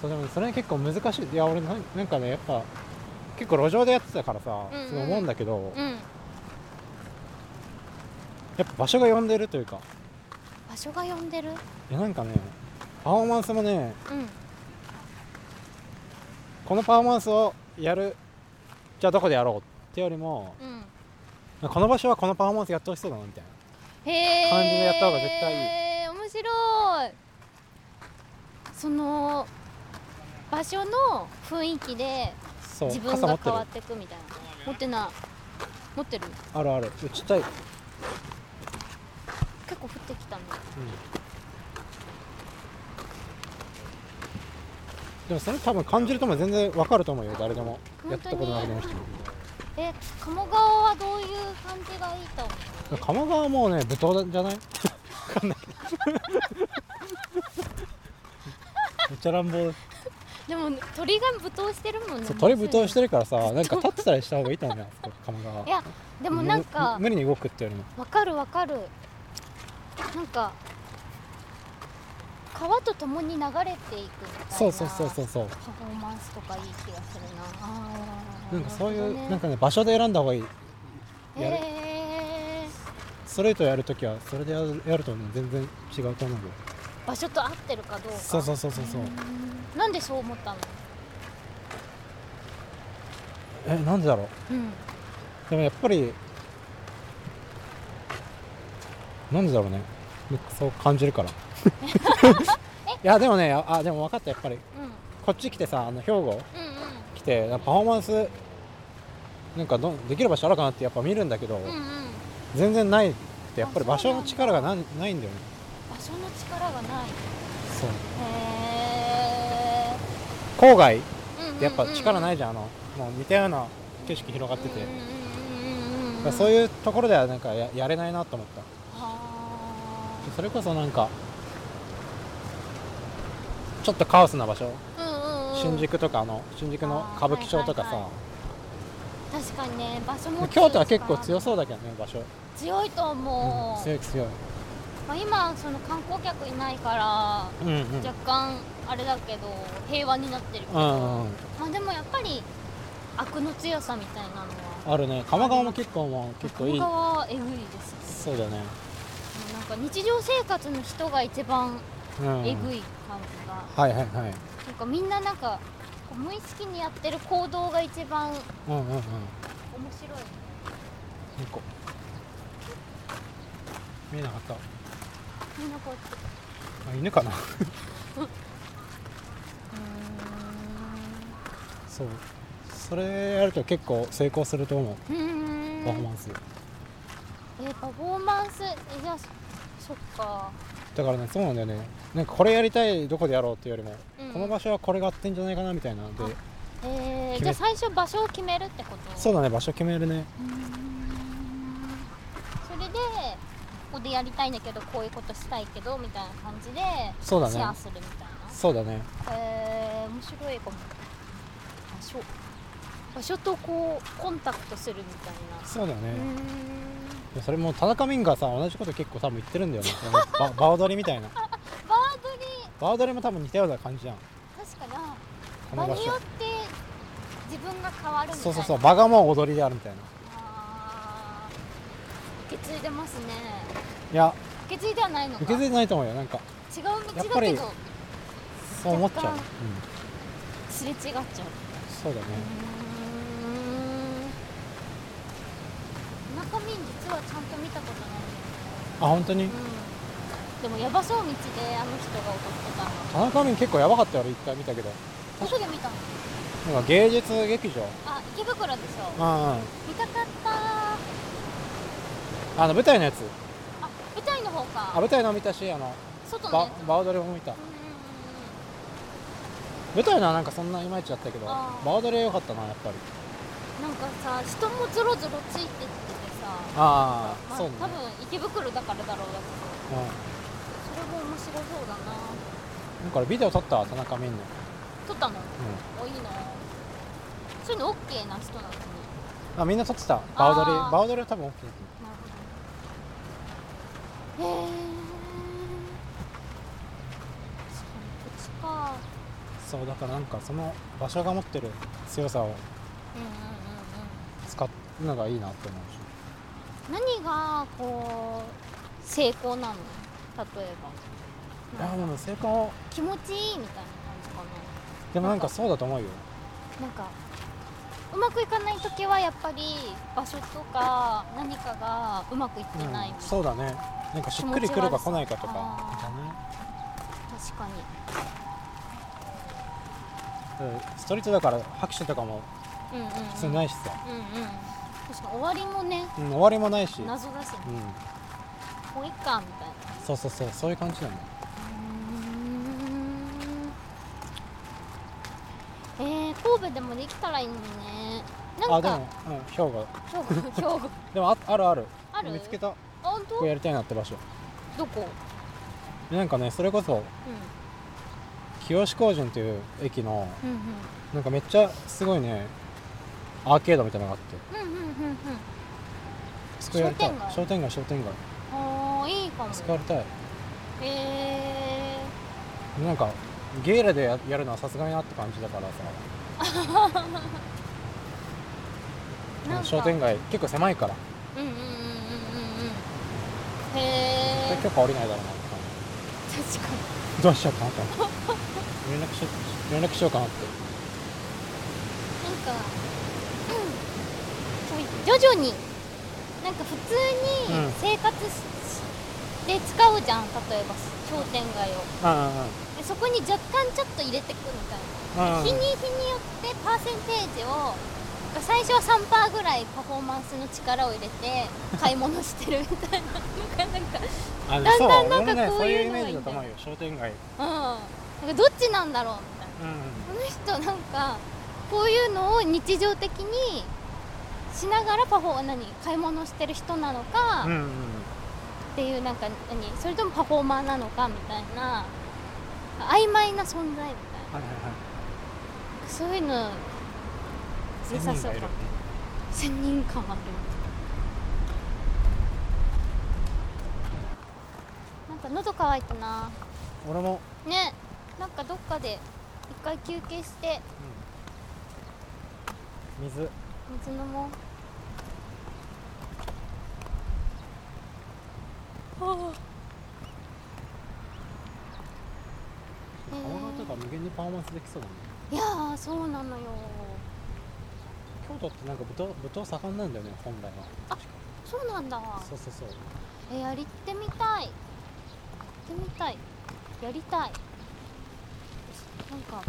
そうでもそれ結構難しい。いや俺なんかねやっぱ結構路上でやってたからさ、うんうん、そう思うんだけど、うん、やっぱ場所が呼んでるというか、場所が呼んでる。いやなんかねパフォーマンスもね、うん、このパフォーマンスをやるじゃあどこでやろうってよりも、うん、この場所はこのパフォーマンスやってほしそうだなみたいな感じでやった方が絶対いい。面白い。その場所の雰囲気で自分が変わっていくみたいな。持ってない。持ってる。あるある。打ちたい。結構降ってきたの、うん、でもそれ多分感じるとも全然わかると思うよ。誰でもやったことなくてもしても。鴨川はどういう感じがいいと思う？鴨川はもうね舞踏じゃない？わかんないめっちゃ乱暴でも鳥が舞踏してるもんね。そう鳥舞踏してるからさなんか立ってたりした方がいいと思うよ鴨川。いやでもなんか無理に動くってよりも。わかるわかる。なんか川と共に流れていくみたいな。そうそうそうそうそうパフォーマンスとかいい気がするな。あなんかそういう、ね、なんかね場所で選んだ方がいい。やるストレートやるときはそれでやると全然違うと思う。場所と合ってるかどうか。そうそうそうそうそう。なんでそう思ったの？なんでだろう、うん、でもやっぱりなんでだろうね。そう感じるからいやでもねあでも分かった。やっぱり、うん、こっち来てさ兵庫、うんうん、来てパフォーマンスなんかできる場所あるかなってやっぱ見るんだけど、うんうん、全然ないって。やっぱり場所の力がないんだよね。場所の力がない。そうへー郊外ってやっぱ力ないじゃん、うんうんうん、もう似たような景色広がってて、そういうところではなんか やれないなと思った。それこそなんかちょっとカオスな場所、うんうんうん、新宿とか新宿の歌舞伎町とかさ、はいはいはい、確かにね場所も京都は結構強そうだけどね。場所強いと思う、うん、強い強い。まあ、今その観光客いないから、うんうん、若干あれだけど平和になってるけど、うんうんうん、まあ、でもやっぱり悪の強さみたいなのはあるね。鎌川も結構いい。鎌川はエグいですよね。そうだね。なんか日常生活の人が一番エグい感じが、うん、はいはいはい。なんかみんななんか無意識にやってる行動が一番面白い、うんうんうん、見えなかった。あ、犬かなそう、それやると結構成功すると思う。パフォーマンスパフォーマンス、じゃあ、そっか。だからね、そうなんだよね。なんかこれやりたい、どこでやろうっていうよりも、うん、この場所はこれが合ってんじゃないかなみたいなので、じゃあ最初場所を決めるってこと？そうだね、場所決めるね。それでここでやりたいんだけど、こういうことしたいけどみたいな感じでシェアするみたいな。そうだね。面白いかも。場所とこうコンタクトするみたいな。そうだね。それも田中泯がさ、同じこと結構多分言ってるんだよねバードリみたいなバードリも多分似たような感じじゃん。確かに。場によって自分が変わるみたいな。そうそうそう、場がもう踊りであるみたいな。受け継いでますね。いや受け継いではないのか。受け継いでないと思うよ。なんか違う道だけどやっぱりそう思っちゃう、うん、すれ違っちゃう。そうだね。田中泯実はちゃんと見たことない。あ、本当に、うん、でもヤバそう道であの人が踊ってたの。田中泯結構ヤバかったよ。一回見たけど。どこで見たの？なんか芸術劇場。あ、池袋でしょ。うん、うん、見たかった。舞台のやつ。あ、舞台の方か。あ、舞台の見たし、外のやつバードレも見た。舞台のはなんかそんないまいちだったけど、バードレ良かったな、やっぱり。なんかさ、人もゾロゾロついてきててさ。ああ、まあ、そうね。多分池袋だからだろうだけど、それも面白そうだな。なんかビデオ撮った、田中泯の撮ったの、うん、お、いいな。そういうのオッケーな人なのに。あ、みんな撮ってた。バードレは多分オッケー。へえ、そっちか。そうだからなんかその場所が持ってる強さを使うのがいいなって思うし、何がこう成功なの？例えばいやでも成功気持ちいいみたいな感じかな。でもなんかそうだと思うよ。なんかうまくいかないときはやっぱり場所とか何かがうまくいってない、うん、そうだね。なんかしっくりくるか来ないかとかじゃない？確かにストリートだから拍手とかも普通ないしさ、うんうん、確かに終わりもね、うん、終わりもないし謎だし、ね、うん、もういっかみたいな。そうそうそう、そういう感じなんだ。神戸でもできたらいいのにね。なんかあ、でも、うん、兵庫でも ある見つけた。本当？これやりたいなって場所。どこ？なんかね、それこそ、うん、清志工人という駅の、うんうん、なんかめっちゃすごいねアーケードみたいなのがあって、うんうんうんうん、そこやりたい。商店街。ああ、いいかも。使われたい。なんかゲイラでやるのはさすがになって感じだからさなんか商店街結構狭いからへえ、許可降りないだろうなって感じ。確かにどうしようかなって連絡しようかなってなんか、うん、徐々になんか普通に生活で使うじゃん、うん、例えば商店街をそこに若干ちょっと入れてくみたいな、うん、日によってパーセンテージを最初は 3% ぐらいパフォーマンスの力を入れて買い物してるみたいななんかだんだんなんかこういうのがいいんだよ。そう、俺もね、そういうイメージだと思うよ、商店街、うん、なんかどっちなんだろうみたいな、うん、この人なんかこういうのを日常的にしながら買い物してる人なのか、うんうん、っていうなんかそれともパフォーマーなのかみたいな曖昧な存在みたいな、はいはいはい、そういうの優しそうかも。1000人感あるなんか喉乾いたな。俺もね、なんかどっかで一回休憩して、うん、水飲もう。はあ、なんか無限にパフォーマンスできそうだね。いやー、そうなのよ。京都ってなんか舞踏盛んなんだよね、本来は。あ、そうなんだ。そうそうそう。やりたい。なんか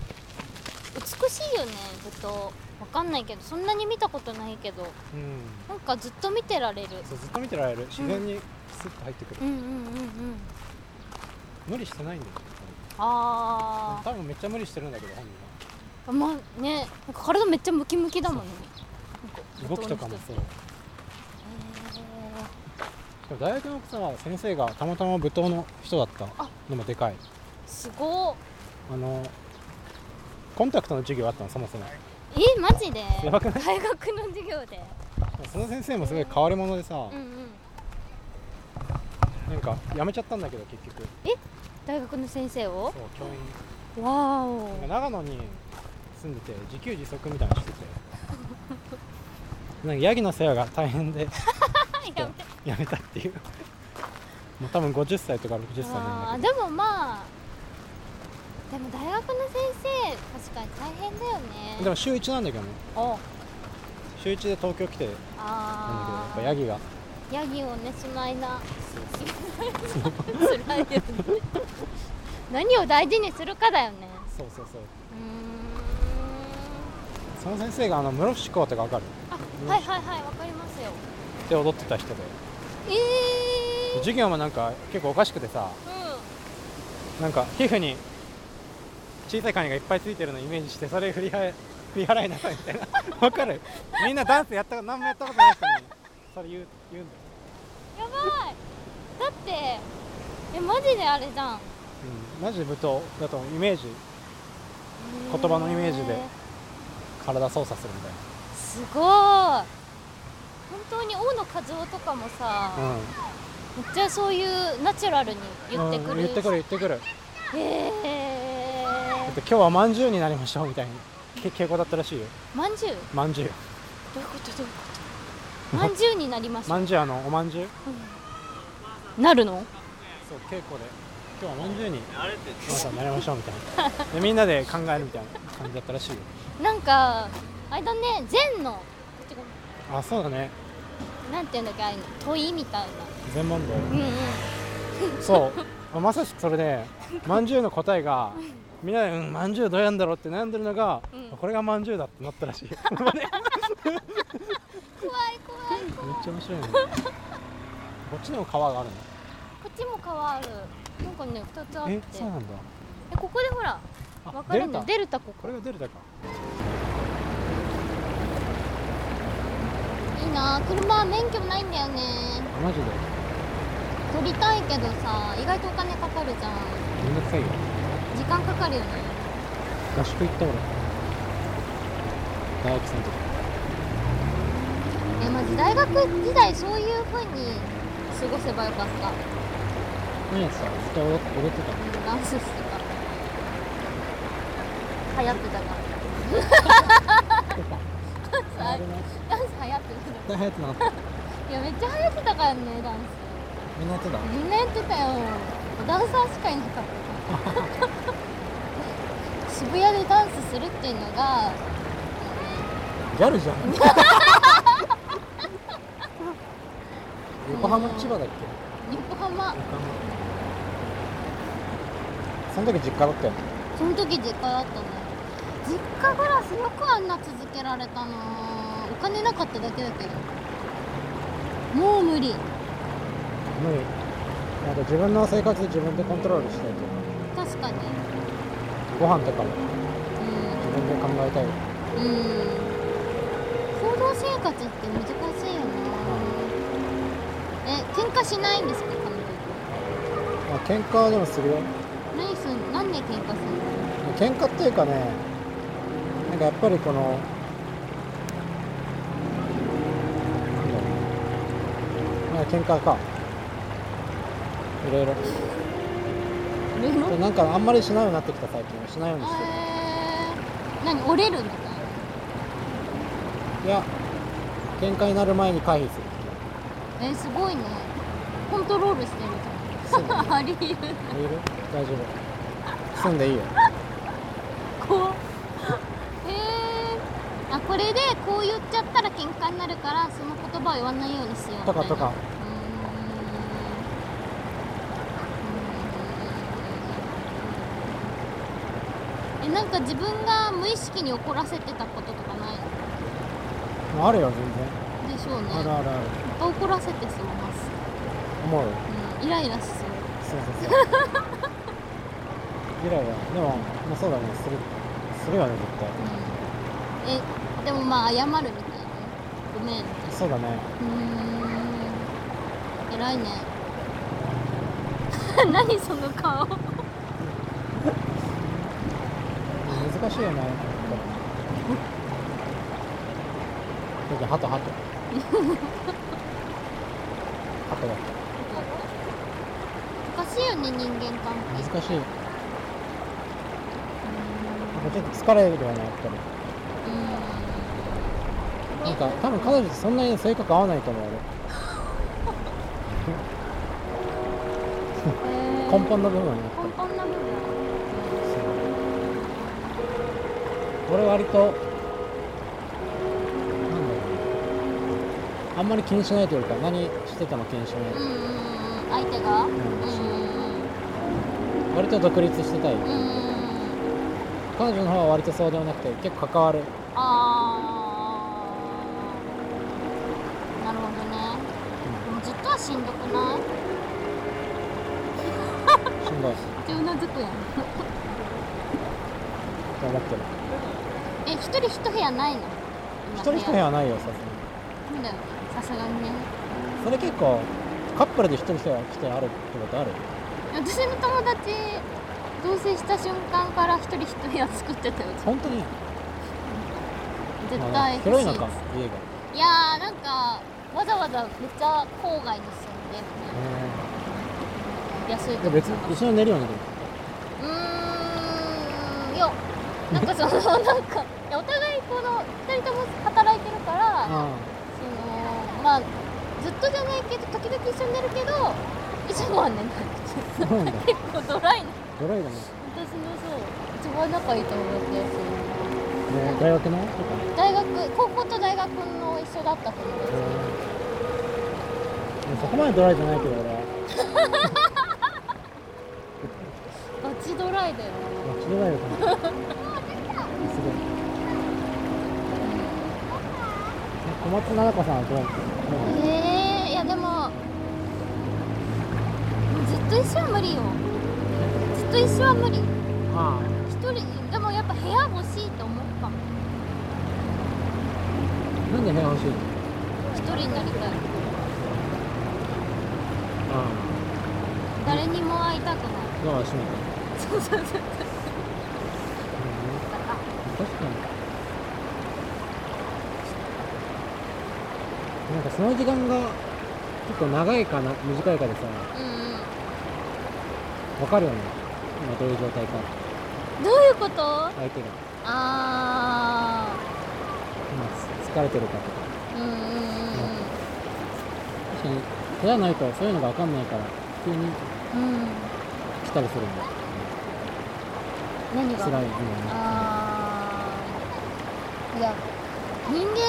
美しいよね、舞踏。わかんないけど、そんなに見たことないけど、うん、なんかずっと見てられる。そう、ずっと見てられる。自然にスッと入ってくる、うん、うんうんうんうん。無理してないんだよ。あ、多分めっちゃ無理してるんだけど、本人は。まあね、なんか体めっちゃムキムキだもんね。動きとかもそう。でも大学の奥さんは先生がたまたま舞踏の人だったのもでかい。すごー。コンタクトの授業あったの、そもそも。マジで？やばくない？大学の授業で。その先生もすごい変わり者でさ、うんうん、なんかやめちゃったんだけど結局。大学の先生を？そう、教員。わお。長野に住んでて自給自足みたいなのしててなんかヤギの世話が大変でやめたっていうもう多分50歳とか60歳なんだけど。あ、でもまあでも大学の先生確かに大変だよね。でも週1なんだけどね。お、週1で東京来てなんだけど、やっぱヤギをね、その間辛いよね何を大事にするかだよね。そう。その先生が室伏校とかわかる？あ、はい、わかりますよ。で、踊ってた人で。授業もなんか結構おかしくてさ、うん、なんか皮膚に小さいカニがいっぱいついてるのをイメージして、それ振り払いなさいみたいなわかる？みんなダンス何もやったことない人にそれ言うんだよ。やばい。だってマジであれじゃん、うん、マジで舞踏だとイメージ、言葉のイメージで体操作するみたいな。すごい。本当に大野和夫とかもさ、っちゃそういうナチュラルに言ってくる、うん、言ってくる今日はまんじゅうになりましょうみたいな傾向だったらしいよ。まんじゅうどういうことまんじゅうになります。まんじゅうおまんじゅう、うん、なるの。そう、稽古で今日はまんじゅうになりましょうみたいなでみんなで考えるみたいな感じだったらしいよ。なんかあれだね、禅の、あ、そうだね、なんていうんだっけ、あれの問いみたいな禅問答、うんうん、そうまさしくそれでまんじゅうの答えがみんなで、うん、まんじゅうどうやんだろうって悩んでるのが、うん、これがまんじゅうだってなったらしい怖い怖いめっちゃ面白いねこっちにも川があるの。こっちも川ある。なんかね、2つあって。え、そうなんだ。ここでほら、分かれんの。デルタ、ここ。これがデルタか。いいなぁ、車は免許ないんだよね。マジで取りたいけどさ、意外とお金かかるじゃん。めんどくさいよ。時間かかるよね。合宿行った俺。大学生の時。まず大学時代、そういう風に過ごせばよかった。何やってた？ずっと踊ってた。ダンスしてた。流行ってたからダンス流行ってた。流行ってなかった。いや、めっちゃ流行ってたからね、ダンス。みんなやってた？みんなやってたよ。ダンサーしかいなかった渋谷でダンスするっていうのがギャルじゃん横浜、千葉だっけ。その時実家だったよね。その時実家だったね。実家暮らしよくあんな続けられたな。お金なかっただけだけど。もう無理。なんか自分の生活自分でコントロールしたいと。確かに。ご飯とかも自分で考えたい。行動生活って難しいよね。喧嘩しないんですか、彼女と。喧嘩でもするよ。何で喧嘩するの？喧嘩っていうかね、なんかやっぱりこの喧嘩かいろいろなんかあんまりしないようになってきた。最近はしないようにしてる。何、折れるみたいな。いや、喧嘩になる前に回避する。すごいね。コントロールしてるじゃん。あり得る。大丈夫。住んでいいよ。こう。あ、これでこう言っちゃったら喧嘩になるから、その言葉を言わないようにしよう。とか。なんか自分が無意識に怒らせてたこととかない？あるよ、全然。でしょうね。ある。怒らせてしまいます。思う、うん。イライラしそう。そうイライラ。でも、まあ、そうだね。するよね、絶対。うん、でもまあ謝るみたいな。ごめん。そうだね。偉いね。何その顔。難しいよね。ハト。ハトだった。難しいよね、人間関係。難しい。なんかちょっと疲れるよね、やっぱり。なんか多分彼女とそんなに性格合わないと思う。根本の部分ね。俺割と。あんまり気にしないというか、何してても気にしない。相手が、割と独立してたい。彼女の方は割とそうでもなくて、結構関わる。なるほどね。でもずっとはしんどくない？しんどい。ってうなずくやん。頑張ってる。一人一部屋ないの？一人一部屋はないよ、さすがに。なんだよ。さすがにね。それ結構カップルで一人が来てあるってことある？私の友達同棲した瞬間から一人一部屋作ってたよ。本当に？絶対広いのか、家が。いやー、なんかわざわざめっちゃ郊外に住んでみたいな。安いと思います。別に一緒に寝るよね。いやなんかそのなんかお互いこの2人とも働いてるから、うん、そのまあずっとじゃないけど時々一緒に寝るけどいつもは寝ない結構ドライだね。私のそう一番仲いいと思ってやつ、大学のとか高校と大学の一緒だったと思うんですけど、そこまでドライじゃないけど俺ガチドライだよ。ガチドライだよすごい。小松菜奈子さんはドライですよ。いやでもずっと一緒は無理よ。ずっと一緒は無理。一人でもやっぱ部屋欲しいと思った。なんで部屋欲しいの？一人になりたい。誰にも会いたくない。だから閉めた。そう確かになんかその時間が結構長いかな短いかでさ、分かるよね今どういう状態か。どういうこと？相手が今疲れてるかとか、確かに部屋ないとそういうのが分かんないから急に来たりするんだ。何が辛いよね。いや人間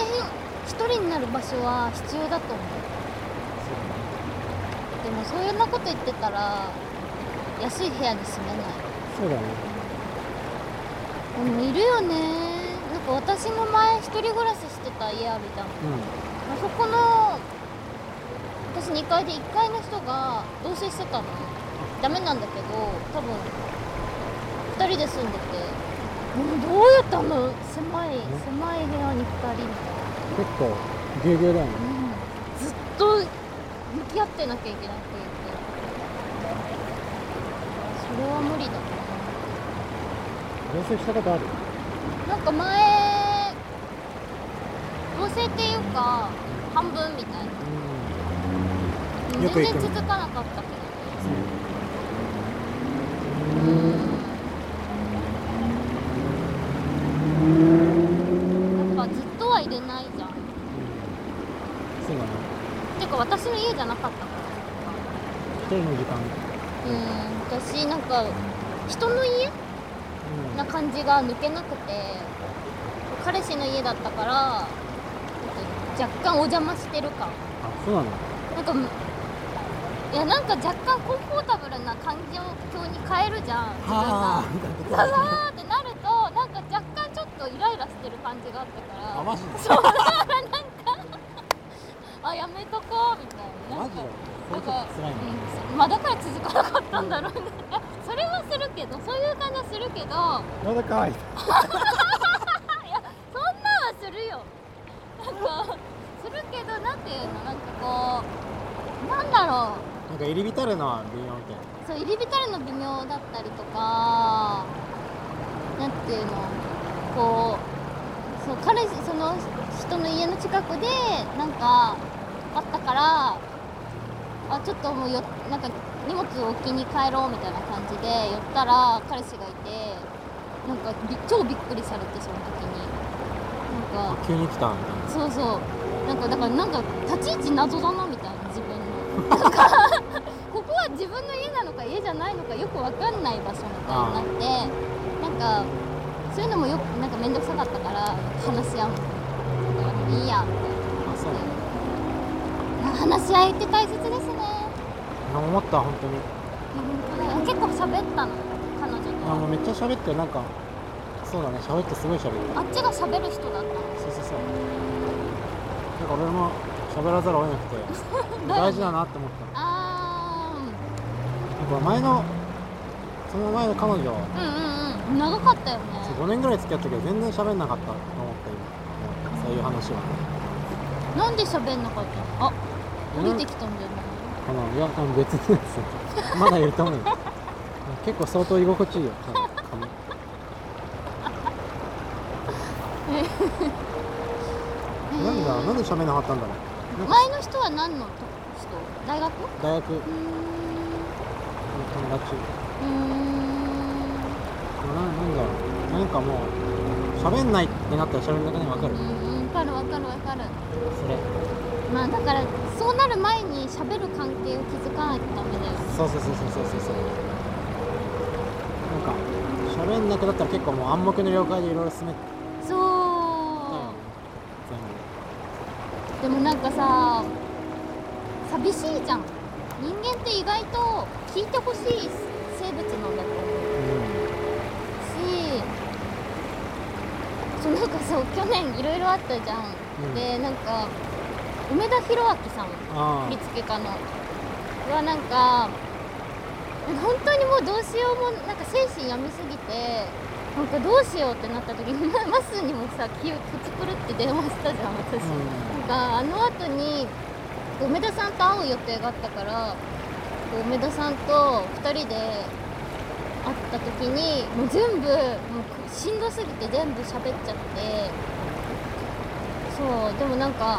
一人になる場所は必要だと思う。でもそういうなこと言ってたら安い部屋に住めない。そうだね。でもいるよね。なんか私も前一人暮らししてた家あるじゃん、あそこの私2階で1階の人が同棲してたの。ダメなんだけど多分2人で住んでて、どうやったの狭い部屋に2人みたいな。結構ギュギュだよね、ずっと向き合ってなきゃいけなくて、それは無理だな。同棲したことある？なんか前同棲っていうか半分みたいな、全然続かなかったけど。やっぱずっとはいれないじゃん。そうだね。てか私の家じゃなかったから一人の時間。私なんか人の家、な感じが抜けなくて、彼氏の家だったから若干お邪魔してるか。そうなの。なんかいやなんか若干コンフォータブルな環境に変えるじゃん。ザワーってなるとなんか若干ちょっとイライラしてる感じがあったから。あ、マジで？そうだからなんかあ、やめとこうみたいな。マジで？なんかそれちょっと辛いね。まあだから続かなかったんだろうねそれはするけど、そういう感じはするけどまだ可愛いいや、そんなんはするよ。なんかするけど、なんていうの、なんかこう、なんだろう、なんか入り浸るのは微妙みたいな。そう、入り浸るの微妙だったりとか、なんていうの、こう、そう、彼氏、その人の家の近くでなんかあったから、あ、ちょっともうなんか荷物を置きに帰ろうみたいな感じで寄ったら彼氏がいて、なんか超びっくりされて、その時になんか急に来たみたいな。そうそう、なんかだからなんか立ち位置謎だなみたいな、自分のなんかここは自分の家なのか家じゃないのかよくわかんない場所みたいになって、なんかそういうのもよくなんかめんどくさかったから話し合うのいいやみたいな。そうな、話し合いって大切ですね。思った、本当に。結構喋ったの彼女と。もうめっちゃ喋って、なんかそうだね、喋って、すごい喋る。あっちが喋る人だったの。そうなんか俺も喋らざるを得なくて大事だなって思った。なんかその前の彼女長かったよね。5年ぐらい付き合ったけど全然喋んなかったと思った今。そういう話はね。なんで喋んなかったの？あ、降りてきたんじゃない？いや、多分別のやつまだいると思うよ結構相当居心地いいよなんだ、なんで喋んなかったんだろう。前の人は何の人？大学？友達。なんかもう喋んないってなったら喋んなくない、わかる？わかる。それ。まあだからそうなる前に喋る関係を築かないとダメだよ。そう。なんか喋んなくなったら結構もう暗黙の了解でいろいろ進め。そう。でもなんかさ、寂しいじゃん。人間って意外と聞いてほしい生物なんだと思う。なんかそう、去年いろいろあったじゃん、うん、で、なんか梅田裕明さん、振付家のはなんか本当にもうどうしようも、なんか精神病みすぎてなんかどうしようってなった時にまっすーにもさ、気をプチプルって電話したじゃん、私、うん、なんかあの後に梅田さんと会う予定があったから、梅田さんと2人で会った時にもう全部もうしんどすぎて全部喋っちゃって、そう、でもなんか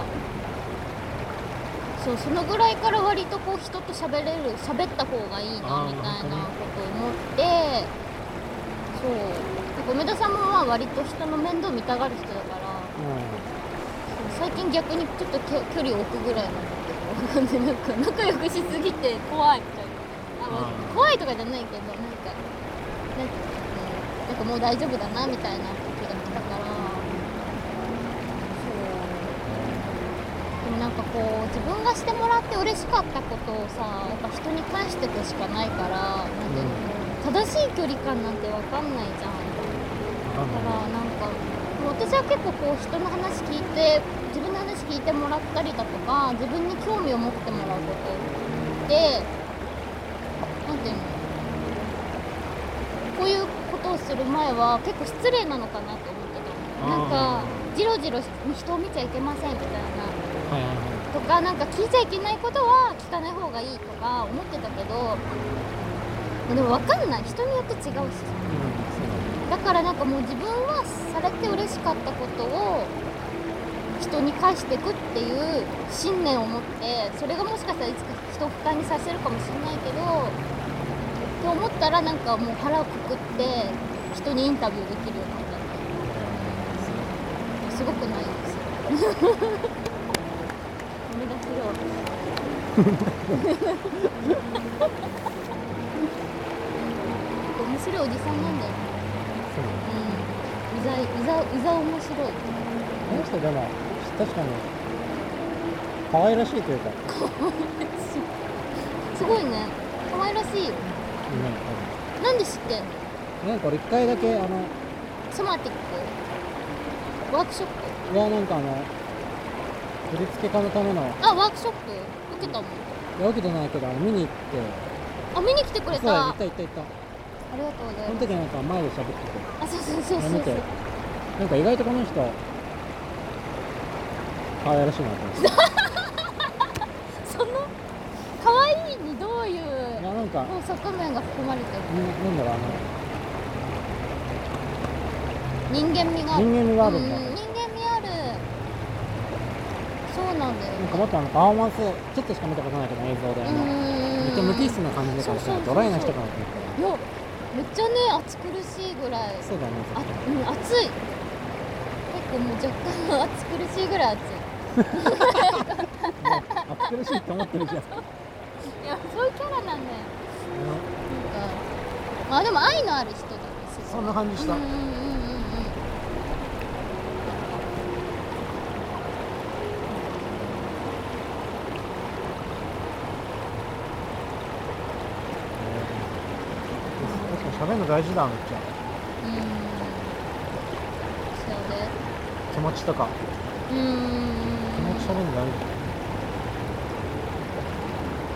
そう、そのぐらいから割とこう人と喋れる、喋った方がいいなみたいなことを思って、そう、梅田さんもまあ割と人の面倒見たがる人だから、うん、最近逆にちょっと距離を置くぐらいなんだけどなんか仲良くしすぎて怖いみたいな、怖いとかじゃないけど、なんかもう大丈夫だなみたいな時が来たから、そう。でもなんかこう自分がしてもらって嬉しかったことをさ、やっぱ人に返していくしかないから、正しい距離感なんて分かんないじゃん。だからなんか私は結構こう人の話聞いて、自分の話聞いてもらったりだとか、自分に興味を持ってもらうことで、なんていうの、こういうことをする前は結構失礼なのかなと思ってた。なんかジロジロ人を見ちゃいけませんみたいな、はいはいはい、とか、なんか聞いちゃいけないことは聞かない方がいいとか思ってたけど、でも分かんない、人によって違うし、だからなんかもう自分はされて嬉しかったことを人に返していくっていう信念を持って、それがもしかしたらいつか人を不快にさせるかもしれないけどと思ったら、なんかもう腹をくくって人にインタビューできるようになった。すごくないですよ。梅田裕明。面白いおじさんなんだよね。うざ面白い。この人でも確かに可愛らしいというか。すごいね。可愛らしいよ。なんで知ってんの？なんか俺1回だけソマティックワークショップはなんか振り付け家のためのワークショップ受けたもん。いや受けてないけど見に行って、見に来てくれた。そうだ、行った。ありがとうございます。その時なんか前で喋ってて、そう見て、なんか意外とこの人可愛らしいなって思ってその可愛いにどういう側面が含まれてる、なんだろう、人間味があるんだ、うん、人間味ある。そうなんだよ、ね、なんかもっとパフォーマンスちょっとしか見たことないけど、映像でめっちゃ無機質な感じだからさ、ドライな人かなって思ったら、めっちゃね、暑苦しいぐらい。そうだね、暑い、結構もう若干暑苦しいぐらい暑い暑苦しいって思ってるじゃんいや、そういうキャラなんだよ。まあでも愛のある人だね。そんな感じした。喋るの大事だ、めっちゃ。そうね。気持ちとか。気持ち喋るの大事だ。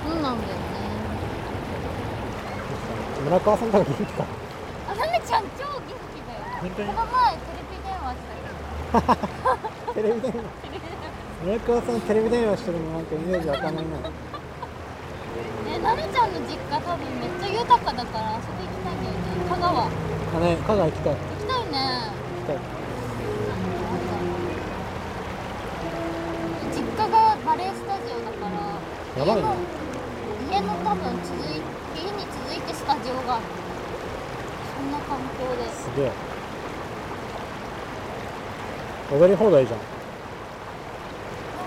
そうなんだよね。村川さんから元気か。なめちゃん超元気だよ。この前テレビ電話したけど村川さんテレビ電話してるのなんかイメージわかんないななめちゃんの実家多分めっちゃ豊かだから遊びに行きたいんだよね。香川行きたい。行きたいね。行きたい。実家がバレエスタジオだから、やばいね。家の多分家に続いがある。そんな環境で。すげえ。踊り放題じゃん。こ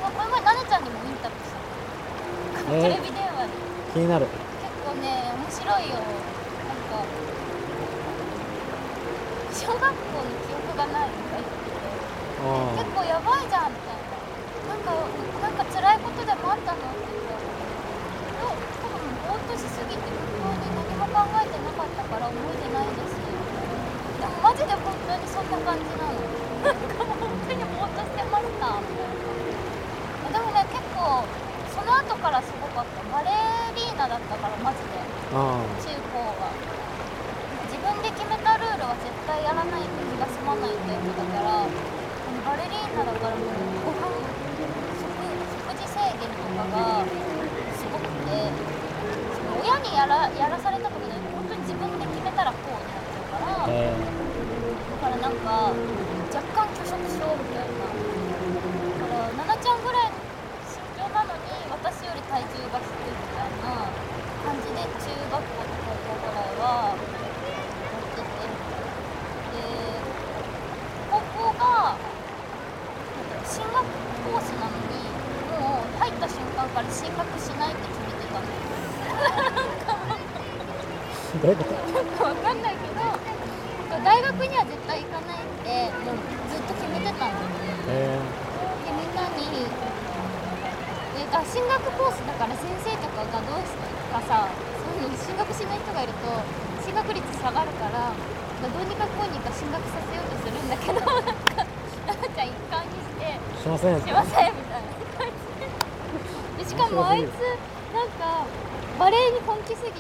の前なねちゃんにもインタビューした。テレビ電話で。気になる。結構ね、面白いよ。なんか小学校の記憶がないみたいな。結構やばいじゃんみたいな。なんか辛いことでもあったのって言ったら、多分ぼーっとしすぎて本当に何も考えてなかったから覚えてないですけど、でもマジで本当にそんな感じなの。なんか本当にぼーっとしてましたみたいな。でもね、結構その後からすごかった。バレリーナだったからマジで。中高は自分で決めたルールは絶対やらないと気が済まないってやつだから、バレリーナだからもうご飯とかがすごくて、その親にやらされたことで本当に自分で決めたらこうになっちゃうから、だからなんか若干拒食症みたいな。だからナナちゃんぐらいの身長なのに私より体重が低いみたいな感じで中学校と高校ぐらいはやってて、で高校が進学コースなのに入った瞬間から進学しないって決めてたの。どういうこと？わかんないけど、大学には絶対行かないってもうずっと決めてたの。でみんなに進学コースだから先生とかがどうしてかさ、そういうの進学しない人がいると進学率下がるから、どうにかこうにか進学させようとするんだけど、なんか一貫にしてしませんみたいな。しかもあいつなんかバレエに本気すぎて、なん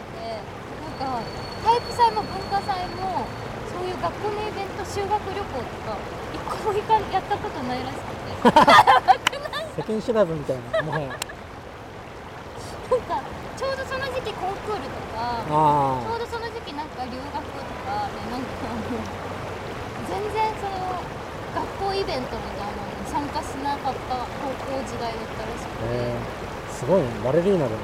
か体育祭も文化祭もそういう学校のイベント、修学旅行とか一個もやったことないらしくて世間知らずみたいな。もはやなんかちょうどその時期コンクールとか、ちょうどその時期なんか留学とかで、なんか全然その学校イベントみたいなのに参加しなかった高校時代だったらしくて。すごいね、バレリーナでも、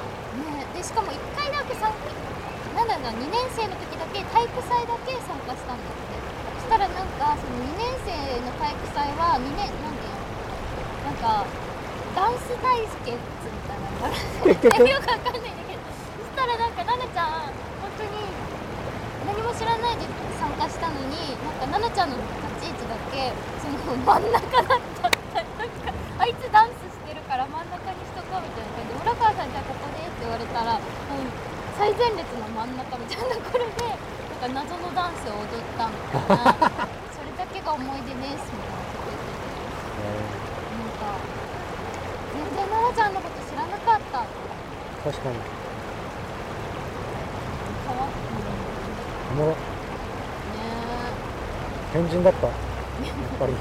ね、でしかも1回だけ2年生の時だけ体育祭だけ参加したんだって。そしたらなんかその2年生の体育祭はなんかダンス大好きみたいなのがあるんですよ。よくわかんないんだけど、そしたらなんかナナちゃん本当に何も知らないで参加したのに、なんかナナちゃんの立ち位置だけその真ん中だったみたいな。あいつダンスしてるから真ん中にしとこうみたいな感じで、村川さんじゃあここでって言われたら、最前列の真ん中みたいな。これでなんか謎のダンスを踊ったみたいなそれだけが思い出ですみたいなこと言ってて、なんか全然奈々ちゃんのこと知らなかった。確かに変わったね。もう変人だったやっぱり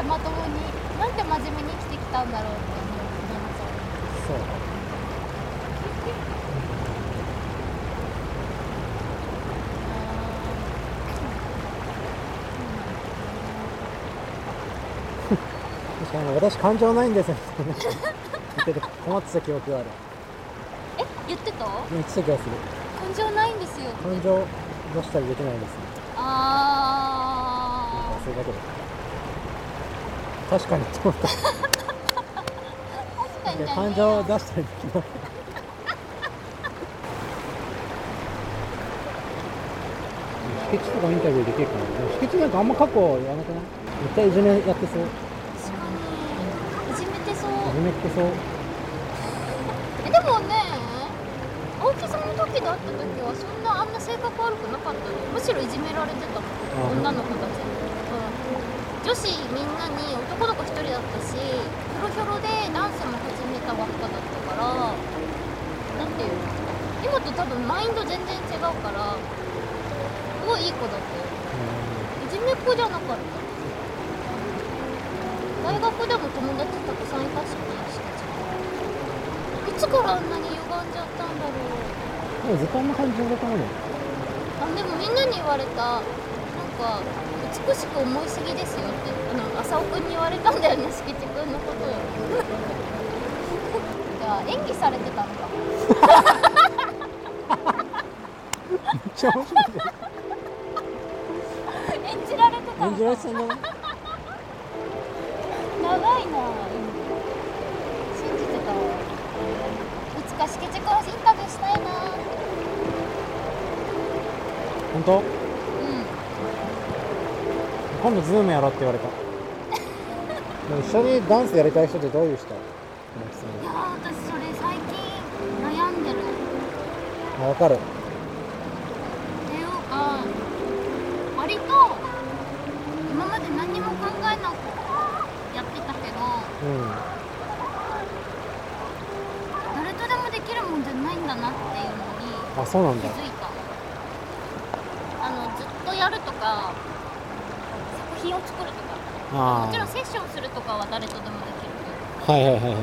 まともに、なんて真面目に生きてきたんだろうって思う。そう確かに私感情ないんですよって困ってた記憶がある。言ってた？言ってた気がする。感情ないんですよ。感情出したりできないです。そういうことだ。確かにって思った感情を出したりできない秘訣とかインタビューできるかな。秘訣なんかあんま過去やらなくない？絶対いじめやってそう。確かにいじめてそう。いじめってそうでもね、青木さんの時で会った時はそんなあんな性格悪くなかったの。むしろいじめられてた女の子たちに。女子みんなに、男の子一人だったし、ひょろひょろでダンスも始めたばっかだったから、なんていうの、今と多分マインド全然違うから、すごいいい子だったよ。いじめっ子じゃなかった。大学でも友達たくさんいたし、いつからあんなに歪んじゃったんだろう。でもずっとあんな感じだったもんね。でもみんなに言われた、なんか美しく思いすぎですよって浅尾くんに言われたんだよね、敷地くんのことを。ら演技されてたのかもめっちゃ面白い演じられてたのかも長いな、信じてたわ。いつかしけちくんインタビューしたいな。本当？うん、今度ズームやろって言われた一緒にダンスやりたい人ってどういう人？いや私それ最近悩んでる。あ、分かる。っていうか割と今まで何も考えなくやってたけど、うん、誰とでもできるもんじゃないんだなっていうのに気づいた。あ、そうなんだ。ずっとやるとか作品を作るとか、あ、もちろんセッションするとかは誰とでもできる。はいはいはいはいはい。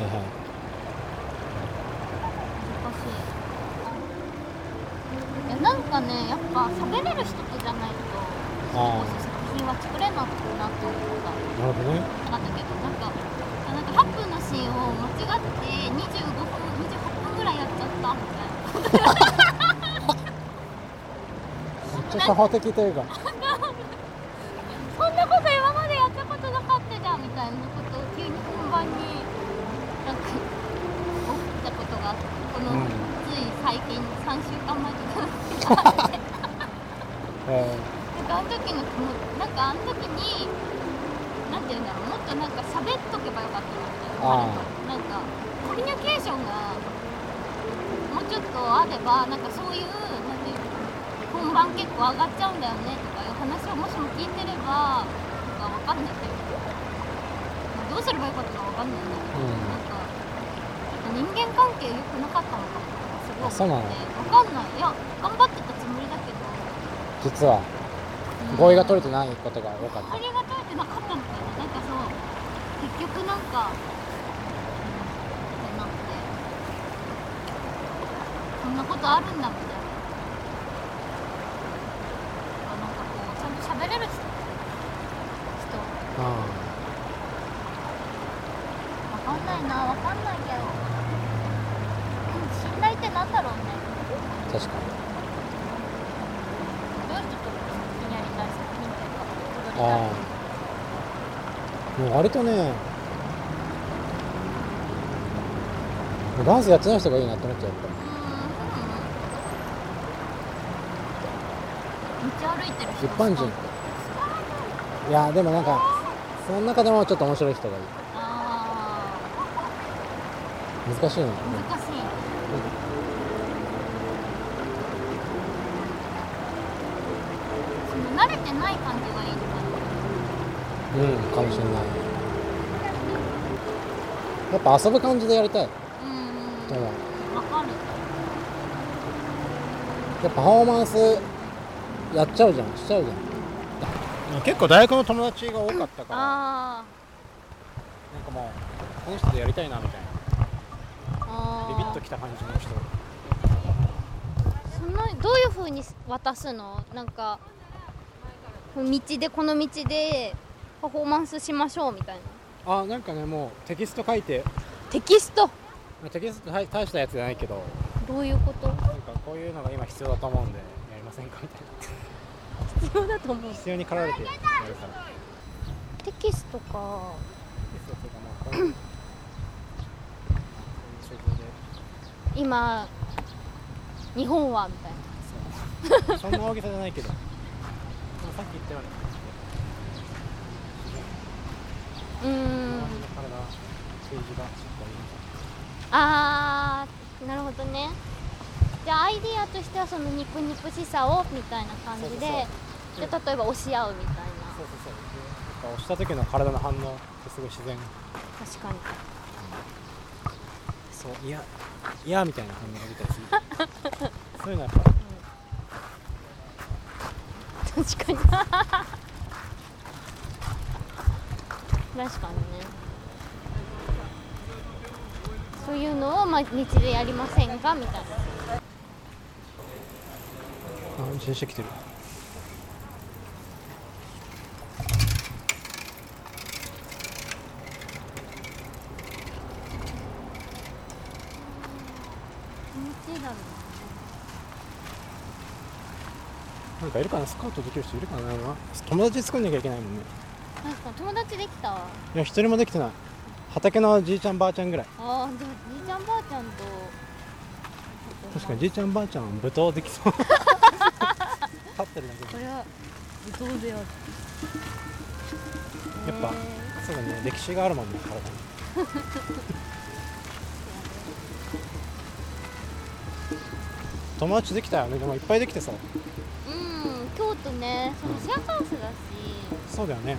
難しい。いやなんかね、やっぱ喋れる人とじゃないと作品は作れなくなって思った。なるほどね。なんだけどなんか8分のシーンを間違って25分、28分ぐらいやっちゃったみたいな。めっちゃ作法的というか。そんなこと今までやったことなかったじゃんみたいなことを急に本番になんか起きたことが、このつい最近3週間前とかあってあの時のなんかあの時になんていうんだろう、もっとなんか喋っとけばよかったなみたいな、なんかコミュニケーションがもうちょっとあれば、なんかそういうなんていう本番結構上がっちゃうんだよねとかいう話をもしも聞いてればなんか分かんないけど、どうすればよかったか分かんないんだけど、なんか人間関係良くなかったのかな、すごい。そうなの。分かんない。いや頑張ってたつもりだけど実は合意が取れてないことが多かった。合意が取れてなかったのかな。なんかそう結局なんかってなって、こんなことあるんだみたいな。喋れる人、分かんないな、分かんないけど、信頼ってなんだろうね。確かに。どういう人と作品やりたい、作品っていうか、もう割とね、ダンスやってない人がいいなと思っちゃった。一般人。いやでもなんかその中でもちょっと面白い人がいい。あ、難しいの。難しい、うん、その慣れてない感じがいいのかな。うん、かもしれない。やっぱ遊ぶ感じでやりたい。うん、わかる。やっぱパフォーマンスやっちゃうじゃん、しちゃうじゃん。結構大学の友達が多かったから、なんかもうこの人でやりたいなみたいな、ビビッときた感じの人。そのどういう風に渡すの？なんか道でこの道でパフォーマンスしましょうみたいな。あ、なんかね、もうテキスト書いて。テキスト？テキスト大したやつじゃないけど。どういうこと？なんかこういうのが今必要だと思うんで。必要だと思う。必要に駆られてやるから。テキストか。今日本はみたいな。そんな大げさじゃないけど。さっき言ったような。ああ、なるほどね。じゃあアイディアとしてはその肉肉しさをみたいな感じで、で例えば押し合うみたいな。そう押した時の体の反応ってすごい自然。確かに。そういやみたいな反応が出たりする。そういうのやっぱ。うん、確かに。確かにね。そういうのをまあ道でやりませんかみたいな。自転車来てる。気持ちいいだろうな。なんかいるかな、スカウトできる人いるかな。友達作んなきゃいけないもんね。確か友達できた？いや、一人もできてない。畑のじいちゃんばあちゃんぐらい。ああ、じゃあじいちゃんばあちゃんと。確かにじいちゃんばあちゃんは舞踏できそう。立ってるだけで。これは舞踏である。やっぱそうだね、歴史があるもんね、体に。友達できたよね、でもいっぱいできてさ。京都ね、そのシェアハウスだし。そうだよね。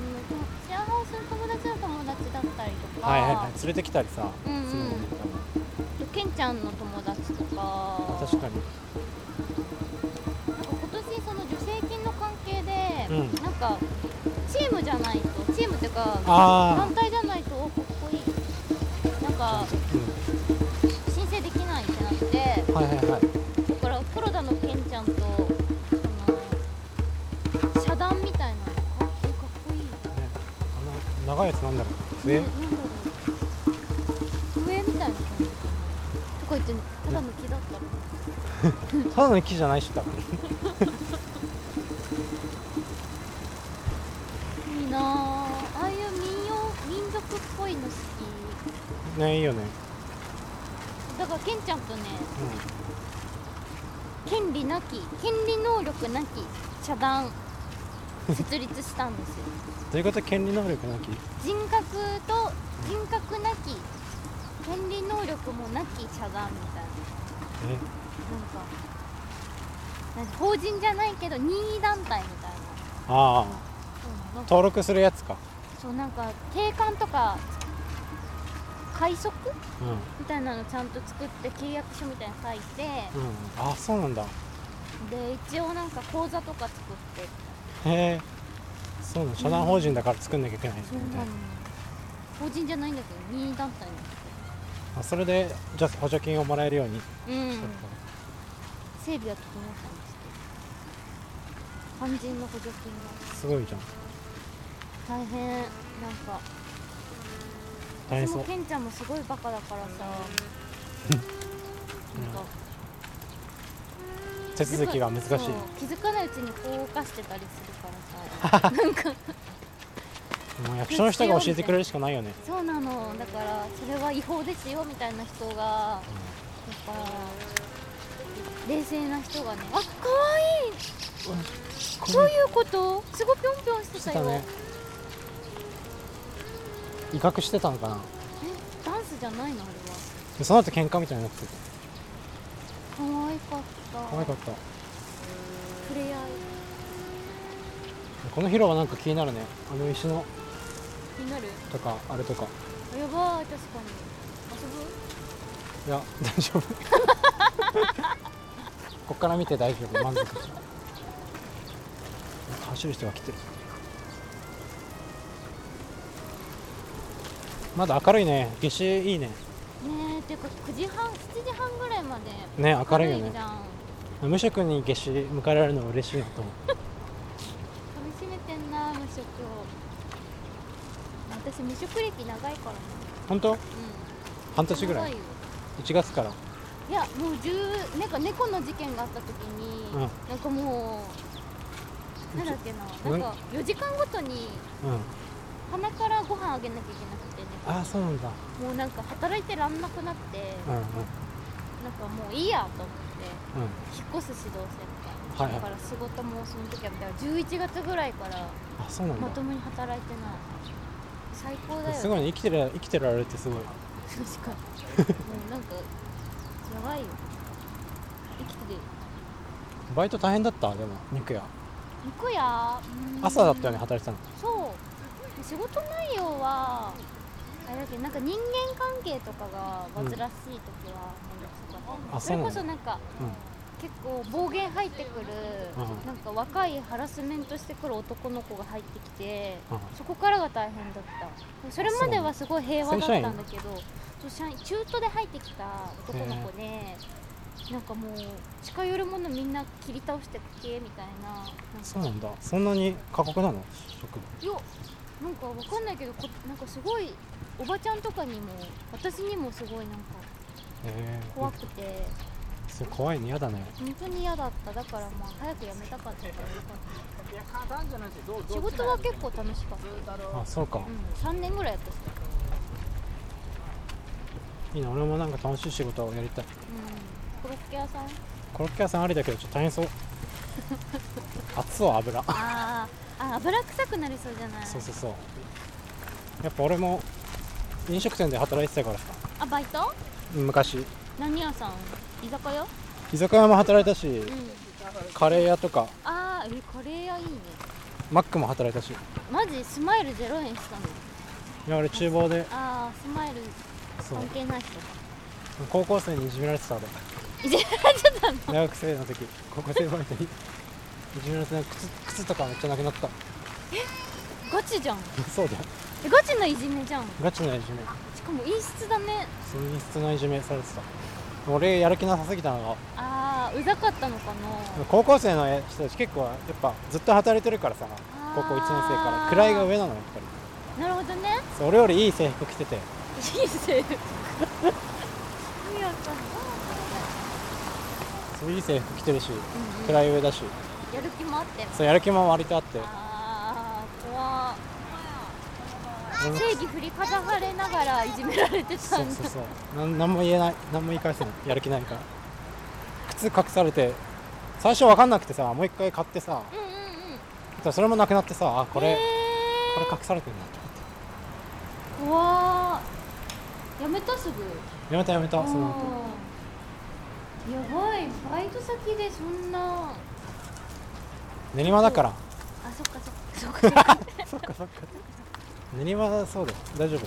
シェアハウスの友達の友達だったりとか。連れてきたりさ。ケンちゃんの友達とか。確かに。なんか今年その助成金の関係で、なんかチームじゃないと、チームっていうか団体じゃないとここになんか申請できないってなって。だからコロダのケンちゃんと社団みたいなのかっこいい。ね、あの長いやつなんだろう。笛みたいな。こいつただの木だった。ただの木じゃないしだ。いいなあ。ああいう民族っぽいの好き。ね、いいよね。だからケンちゃんとね、権利能力なき社団設立したんですよ。どういうこと？権利能力なき？人格なき。権利能力もなき社団みたいな。なんか法人じゃないけど任意団体みたいな。登録するやつか。そう、なんか定款とか会食、みたいなのちゃんと作って契約書みたいに書いて。あ、そうなんだ。で、一応なんか口座とか作って。へえ。そうなの。社団法人だから作んなきゃいけないみたいな。そうなの。法人じゃないんだけど任意団体の。それでじゃあ補助金をもらえるように、整備は整ったんですけど、肝心の補助金がすごいじゃん。大変。なんか大変そう。ケンちゃんもすごいバカだからさ、なんか手続きが難しい。気づかないうちにこう動かしてたりするからさ。なんかもう役所の人が教えてくれるしかないよね。そうなの。だからそれは違法ですよみたいな人が、やっぱ冷静な人がね、あ、かわいい、そういうことすごいぴょんぴょんしてたよ。ね、威嚇してたのかな。ダンスじゃないのあれは。その後喧嘩みたいになってて。かわいかった。かわいかった。触れ合い。この広場なんか気になるね。あの石の。気になるとか、あれとか。やばい、確かに。遊ぶ？いや、大丈夫。こっから見て大丈夫、満足しちゃう。走る人が来てる。まだ明るいね。夏至いいね。ねえ、ていうか7時半ぐらいまで。ね、明るいよね。無職に夏至迎えられるのは嬉しいなと思う。私無職歴長いからね。本当？半年ぐらい。1月から。いや、もうなんか猫の事件があった時に、なんかもうなんだっけな、なんか4時間ごとに鼻からご飯あげなきゃいけなくてね。ああ、そうなんだ。もうなんか働いてらんなくなって、なんかもういいやと思って、引っ越す指導センター。だから仕事もその時は11月ぐらいからまともに働いてない。最高だよね。すごいね、生きてられるってすごい。確かに。もうなんかやばいよ。生きてる。バイト大変だったでも肉屋。朝だったよね、働いてたの。そう。仕事内容はあれだけど、なんか人間関係とかが煩わしい時はめんどくさかった。それこそなんか、結構暴言入ってくる、なんか若いハラスメントしてくる男の子が入ってきて、そこからが大変だった。それまではすごい平和だったんだけど、中途で入ってきた男の子で、なんかもう近寄るものみんな切り倒してくけみたいな。そうなんだ。そんなに過酷なの？いや、なんかわかんないけど、なんかすごいおばちゃんとかにも私にもすごいなんか怖くて。それ怖いね、やだね。本当に嫌だった。だからまあ早く辞めたかったからよかった。仕事は結構楽しかった。あ、そうか。うん、3年ぐらいやったっす。いいな、俺もなんか楽しい仕事をやりたい。うん、コロッケ屋さん。コロッケ屋さんありだけどちょっと大変そう。熱そう油。あ、油臭くなりそうじゃない。そうそうそう。やっぱ俺も飲食店で働いてたからさ。あ、バイト？昔。何屋さん？居酒屋？居酒屋も働いたし、うん、カレー屋とか。あー、カレー屋いいね。マックも働いたし。マジ？スマイル0円したの？いや、俺厨房で。あー、スマイル関係ない人。高校生にいじめられてた。いじめられてたの？大学生の時、高校生バイトにいじめられてた。靴とかめっちゃなくなった。え、ガチじゃん。そうだよ、ガチのいじめじゃん。ガチのいじめ。しかも陰湿だね。そう、陰湿のいじめされてた。俺やる気なさすぎたのが。あー、うざかったのかな。高校生の人たち結構やっぱずっと働いてるからさ、高校1年生から位が上なのやっぱり。なるほどね。そう、俺よりいい制服着てて。いい制服。そう、いい制服着てるし、うん、位上だし、やる気もあって。そう、やる気も割とあって。あー、怖っ。正義振りかざされながらいじめられてたんだ。そうそうそう。何も言えない。何も言い返せない。やる気ないから。靴隠されて、最初分かんなくてさ、もう一回買ってさ、うんうんうん、それもなくなってさ、これ隠されてるなと思って。うわー、やめた。すぐやめた。その後やばい。バイト先でそんな。練馬だから。あ、そっかそっか練馬はそうだよ。大丈夫。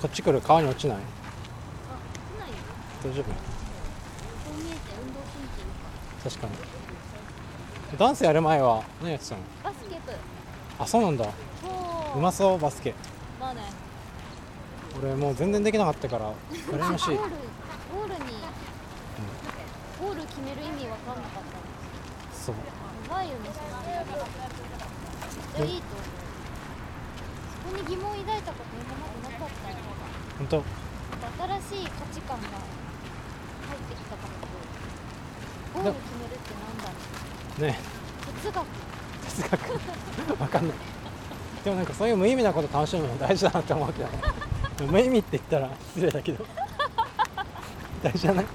こっち来る。川に落ちない。あ、来ないよ。大丈夫。こう見えて運動神経いいから。確かに。ダンスやる前は何やってたの？バスケ部。あ、そうなんだ。うまそう、バスケ。まあね。俺もう全然できなかったから羨ましい。ゴール決める意味わかんなかった。そう。怖いよね。めっちゃいいと思う。そこに疑問を抱いたこと今までなかったよ。ほんと新しい価値観が入ってきたから。ゴール決めるってなんだろうね。哲学わかんない。でもなんかそういう無意味なこと楽しむのも大事だなって思うけどね。無意味って言ったら失礼だけど大事じゃない？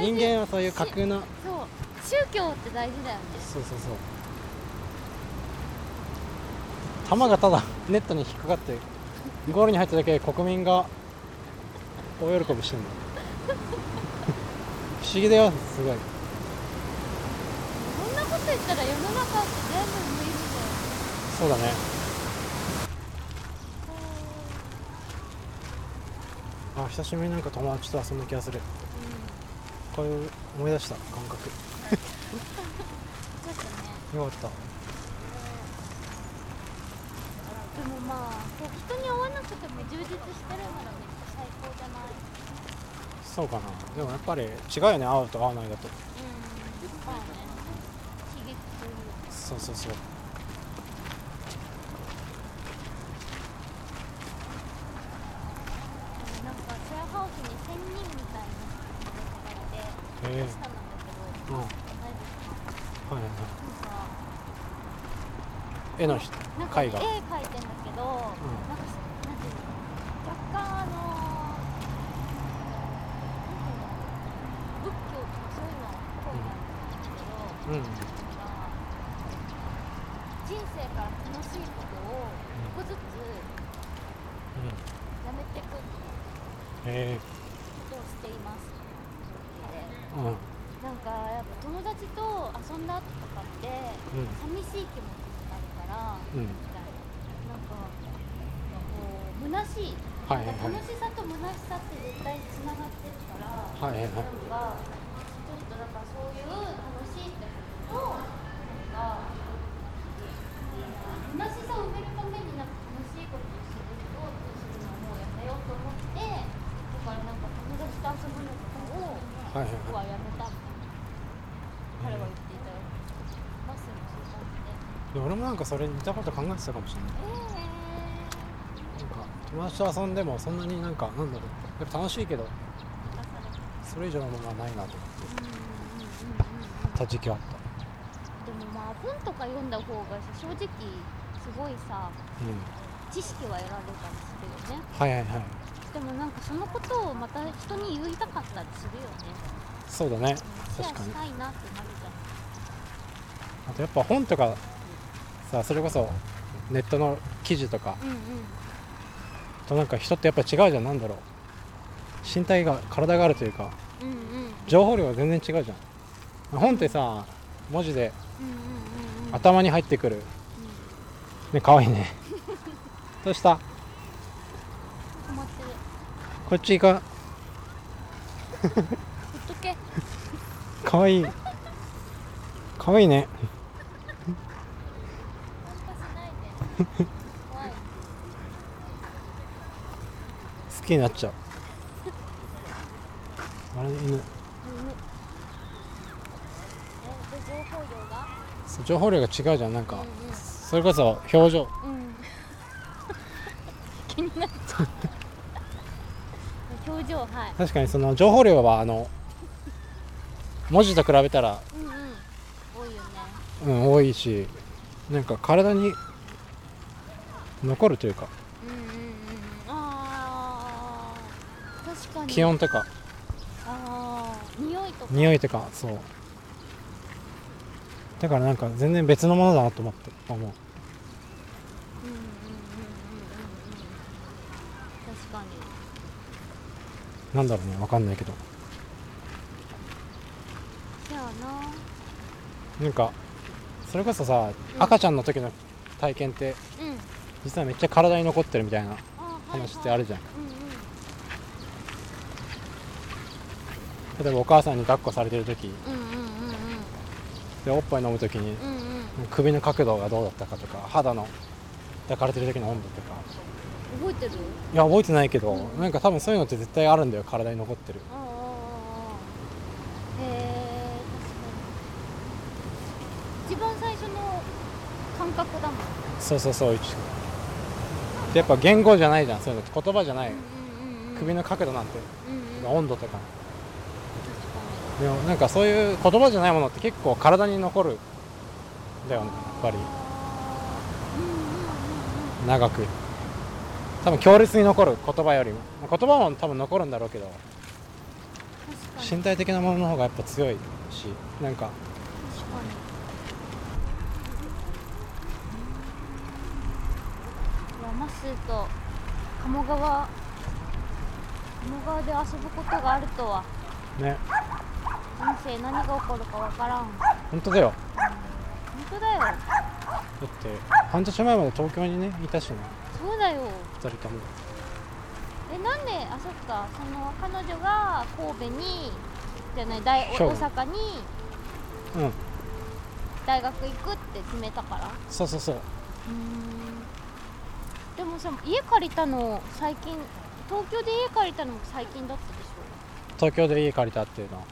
人間はそういう架空の。宗教って大事だよね。そう。玉がただネットに引っかかってゴールに入っただけで国民が大喜びしてるんだ。不思議だよ、すごい。そんなこと言ったら世の中って全部無意味だよ。そうだね。あ、久しぶりになんか友達と遊んだ気がする。うん、こういう思い出した感覚。ちょっとね。よかった。でもまあ、こう人に会わなくても充実してるならめっちゃ最高じゃない？そうかな。でもやっぱり違うよね、会うと会わないだと。まあね。刺激する。そう。なんかシェアハウスに仙人みたいな人がいて、どうしたの？絵の絵が。絵描いてんだけど、なんか若干仏教とかそういうのっぽいなって思うんだけど、人生から楽しいことを一個ずつやめていくっていうことをしていますっていうので、なんかやっぱ友達と遊んだ後とかって寂しい気持ち。うん、なんかこう虚しい、はいはいはい、楽しさと虚しさって絶対つながってるから、はいはいはい、なんかちょっとなんかそういう楽しいってことと虚しさを埋めるためになんか楽しいことをするとっていうのをもうやめようと思って、だからなんか友達と遊ぶのとかを僕はやめたみたいな、彼は言っていたよ。バスに乗せたんで。俺もなんかそれ似たこと考えてたかもしれない。なんか友達と遊んでもそんなになんかなんだろう、やっぱ楽しいけどそれ以上のものはないなと思ってた時期はあった。でもまあ文とか読んだ方が正直すごいさ、うん、知識は得られたんですけどね。はいはいはい。でもなんかそのことをまた人に言いたかったりするよね。そうだね。確かに。シェアしたいなってなるじゃん。あとやっぱ本とかさ、それこそネットの記事とか、うんうん、となんか人ってやっぱ違うじゃん、なんだろう、身体が体があるというか、うんうん、情報量が全然違うじゃん。本ってさ文字で頭に入ってくる、うんね、かわいいねどうしたこっち行かほっとけかわいいかわいいねなんかしないで怖い好きになっちゃうあれ犬情報量が違うじゃん、なんか、うんうん、それこそ表情、うん、気になっちゃう表情、はい、確かにその情報量はあの文字と比べたらうん、うんうん、多いし、なんか体に残るというか、うんうんうん、あ確かに気温とか、あ匂いとか、匂いとか、そうだからなんか全然別のものだなと思って思う。うんうんうんうんうん、確かに。なんだろうね、わかんないけど。じゃあな。なんか。それこそさ、うん、赤ちゃんの時の体験って、うん、実はめっちゃ体に残ってるみたいな話ってあるじゃん、はいはいうんうん、例えばお母さんに抱っこされてる時、うんうんうん、でおっぱい飲む時に、うんうん、首の角度がどうだったかとか、肌の抱かれてる時の温度とか覚えてる？いや覚えてないけど、うん、なんか多分そういうのって絶対あるんだよ、体に残ってる。一番最初の感覚だもん。そうそうそう。でやっぱ言語じゃないじゃん、そういうの言葉じゃない、うんうんうん、首の角度なんて、うんうん、温度とか、でもなんかそういう言葉じゃないものって結構体に残るだよね、やっぱり、うんうんうん、長く多分強烈に残る、言葉よりも、言葉も多分残るんだろうけど身体的なものの方がやっぱ強いし、なんかマッスーと鴨川で遊ぶことがあるとはね。人生何が起こるかわからん。本当だよ、うん、本当だよ。だって半年前まで東京にねいたしな。そうだよ、2人とも。なんで、あ、そっか、その彼女が神戸にじゃない、大阪に、うん、大学行くって決めたから。そうそうそう。でもさ、家借りたの最近、東京で家借りたのも最近だったでしょ。東京で家借りたっていうのは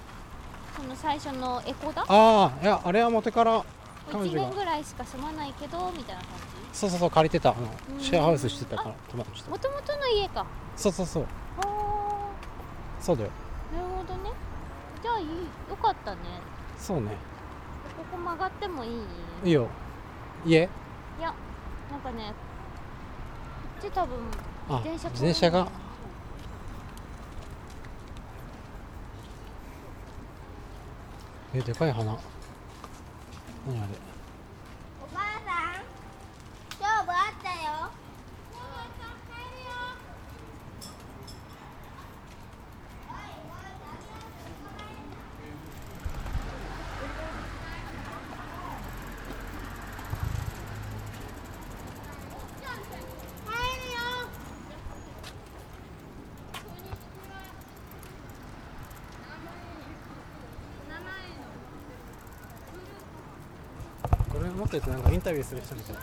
その最初のエコだ。ああ、いや、あれは元から彼女が1年ぐらいしか住まないけど、みたいな感じ。そうそうそう、借りてた、シェアハウスしてたから、もともとの家か。そうそうそう。ああそうだよ。なるほどね。じゃあ、よかったね。そうね。ここ曲がってもいい？いいよ。家？いや、なんかねで多分自転車がでかい花。何あれ。おばあさん、勝負あったよ。持ってるとなんかインタビューする人みたいな。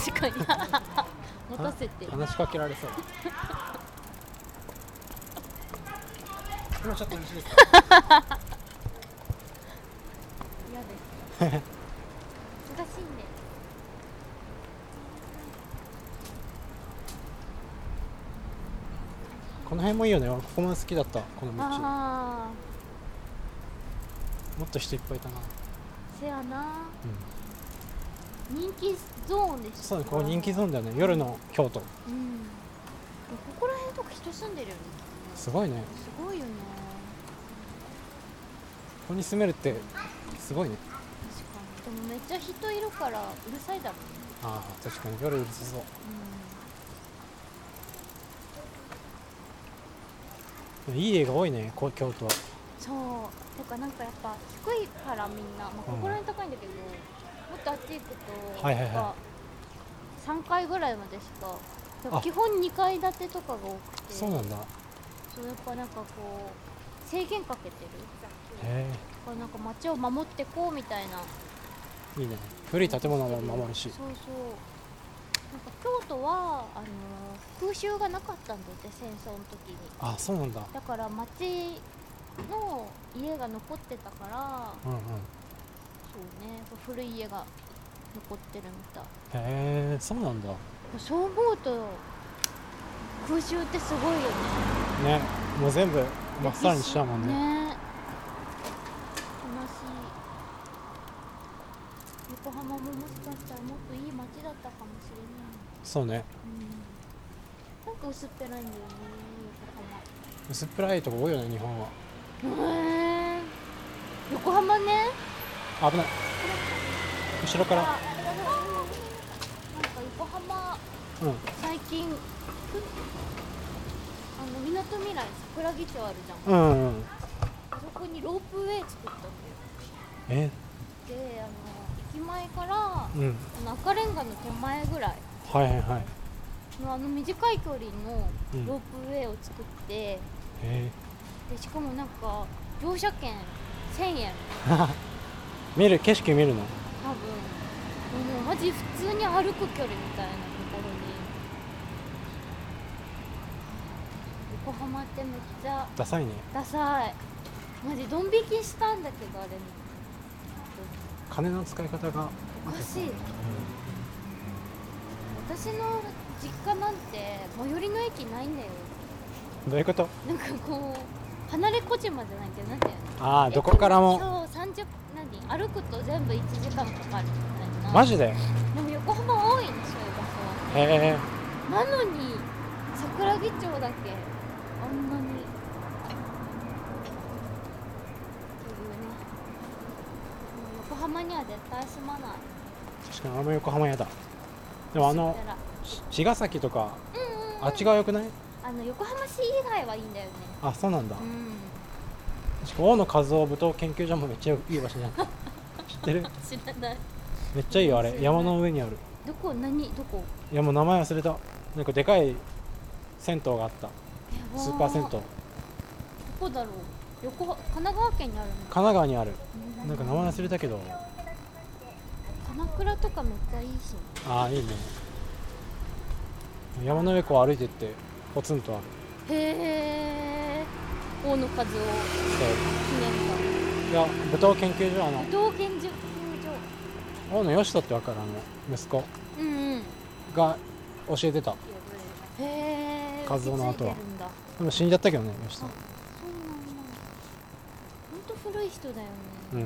確かに持たせて話しかけられそう今ちょっとよろしいですか嫌です難しいね。この辺もいいよね。ここも好きだった、この道。あもっと人いっぱいいたな。せやな、うん、人気ゾーンでしょ。そう、ここ人気ゾーンだよね、夜の京都。うん、ここら辺とか人住んでるよね。すごいね。すごいよね。ここに住めるってすごいね。確かに。でもめっちゃ人いるからうるさいだろうね。ああ、確かに夜うるさそう、うん。いい絵が多いね、京都は。そう、てかなんかやっぱ低いからみんな、まあ、ここら辺高いんだけど、うん、もっとあっち行くと、はいはいはい、なんか3階ぐらいまでしか、基本2階建てとかが多くて。そうなんだ。そう、やっぱなんかこう、制限かけてる。へぇ、なんか街を守ってこうみたいな。いいね、古い建物も守るし。そうそう、なんか京都は空襲がなかったんだって、戦争の時に。あ、そうなんだ。だから町の家が残ってたから、うんうん、そうね、古い家が残ってるみたい。へえ、そうなんだ。そう思うと空襲ってすごいよね。ね、もう全部真っさらにしたもんね。ね、横浜ももしかしたらもっといい街だったかもしれない。そうね、うん、なんか薄っぺらいんだよね、横浜。薄っぺらいとこ多いよね、日本は。へえ、横浜ね。危ない、後ろから。なんか横浜、うん、最近みなとみらい、桜木町あるじゃん、うんうん、あそこにロープウェイ作ったんだよ。えで、駅前から、うん、赤レンガの手前ぐらい、はいはいはい、短い距離のロープウェイを作って、うん、でしかもなんか乗車券1,000円。見る景色見るの。多分もうマジ普通に歩く距離みたいなところに。横浜ってめっちゃダサいね。ダサい。マジドン引きしたんだけど、あれも。金の使い方がおかしい、うん、私の実家なんて最寄りの駅ないんだよ。どういうこと。なんかこう離れ小島じゃないけど、なんていうの。ああ、どこからもそう、何歩くと全部1時間かかるみたいな。マジで。でも横浜多いんですよ、場所。へえ。なのに桜木町だけあんなに。横浜には絶対住まない。確かに、あんま横浜やだ。でも茅ヶ崎とか、うんうんうん、あっち側良くない？横浜市以外はいいんだよね。あ、そうなんだ、うん、確か大野和夫舞踏研究所もめっちゃいい場所じゃん。知ってる？知らない。めっちゃいいよ、あれ。山の上にある。どこ？何？どこ？いや、もう名前忘れた。なんかでかい銭湯があった。スーパー銭湯。どこだろう。神奈川県にあるの？神奈川にある。なんか名前忘れたけど、鎌倉とかめっちゃいいし。ああ、いいね。山の上こう歩いてってポツンとある。へえ。大野和夫記念館。いや、舞踏研究所。舞踏研究所。大野義人ってわかる？息子、うんうん、が教えてた。へえ。和夫の後は。でも死んじゃったけどね、義人。古い人だよね。うん。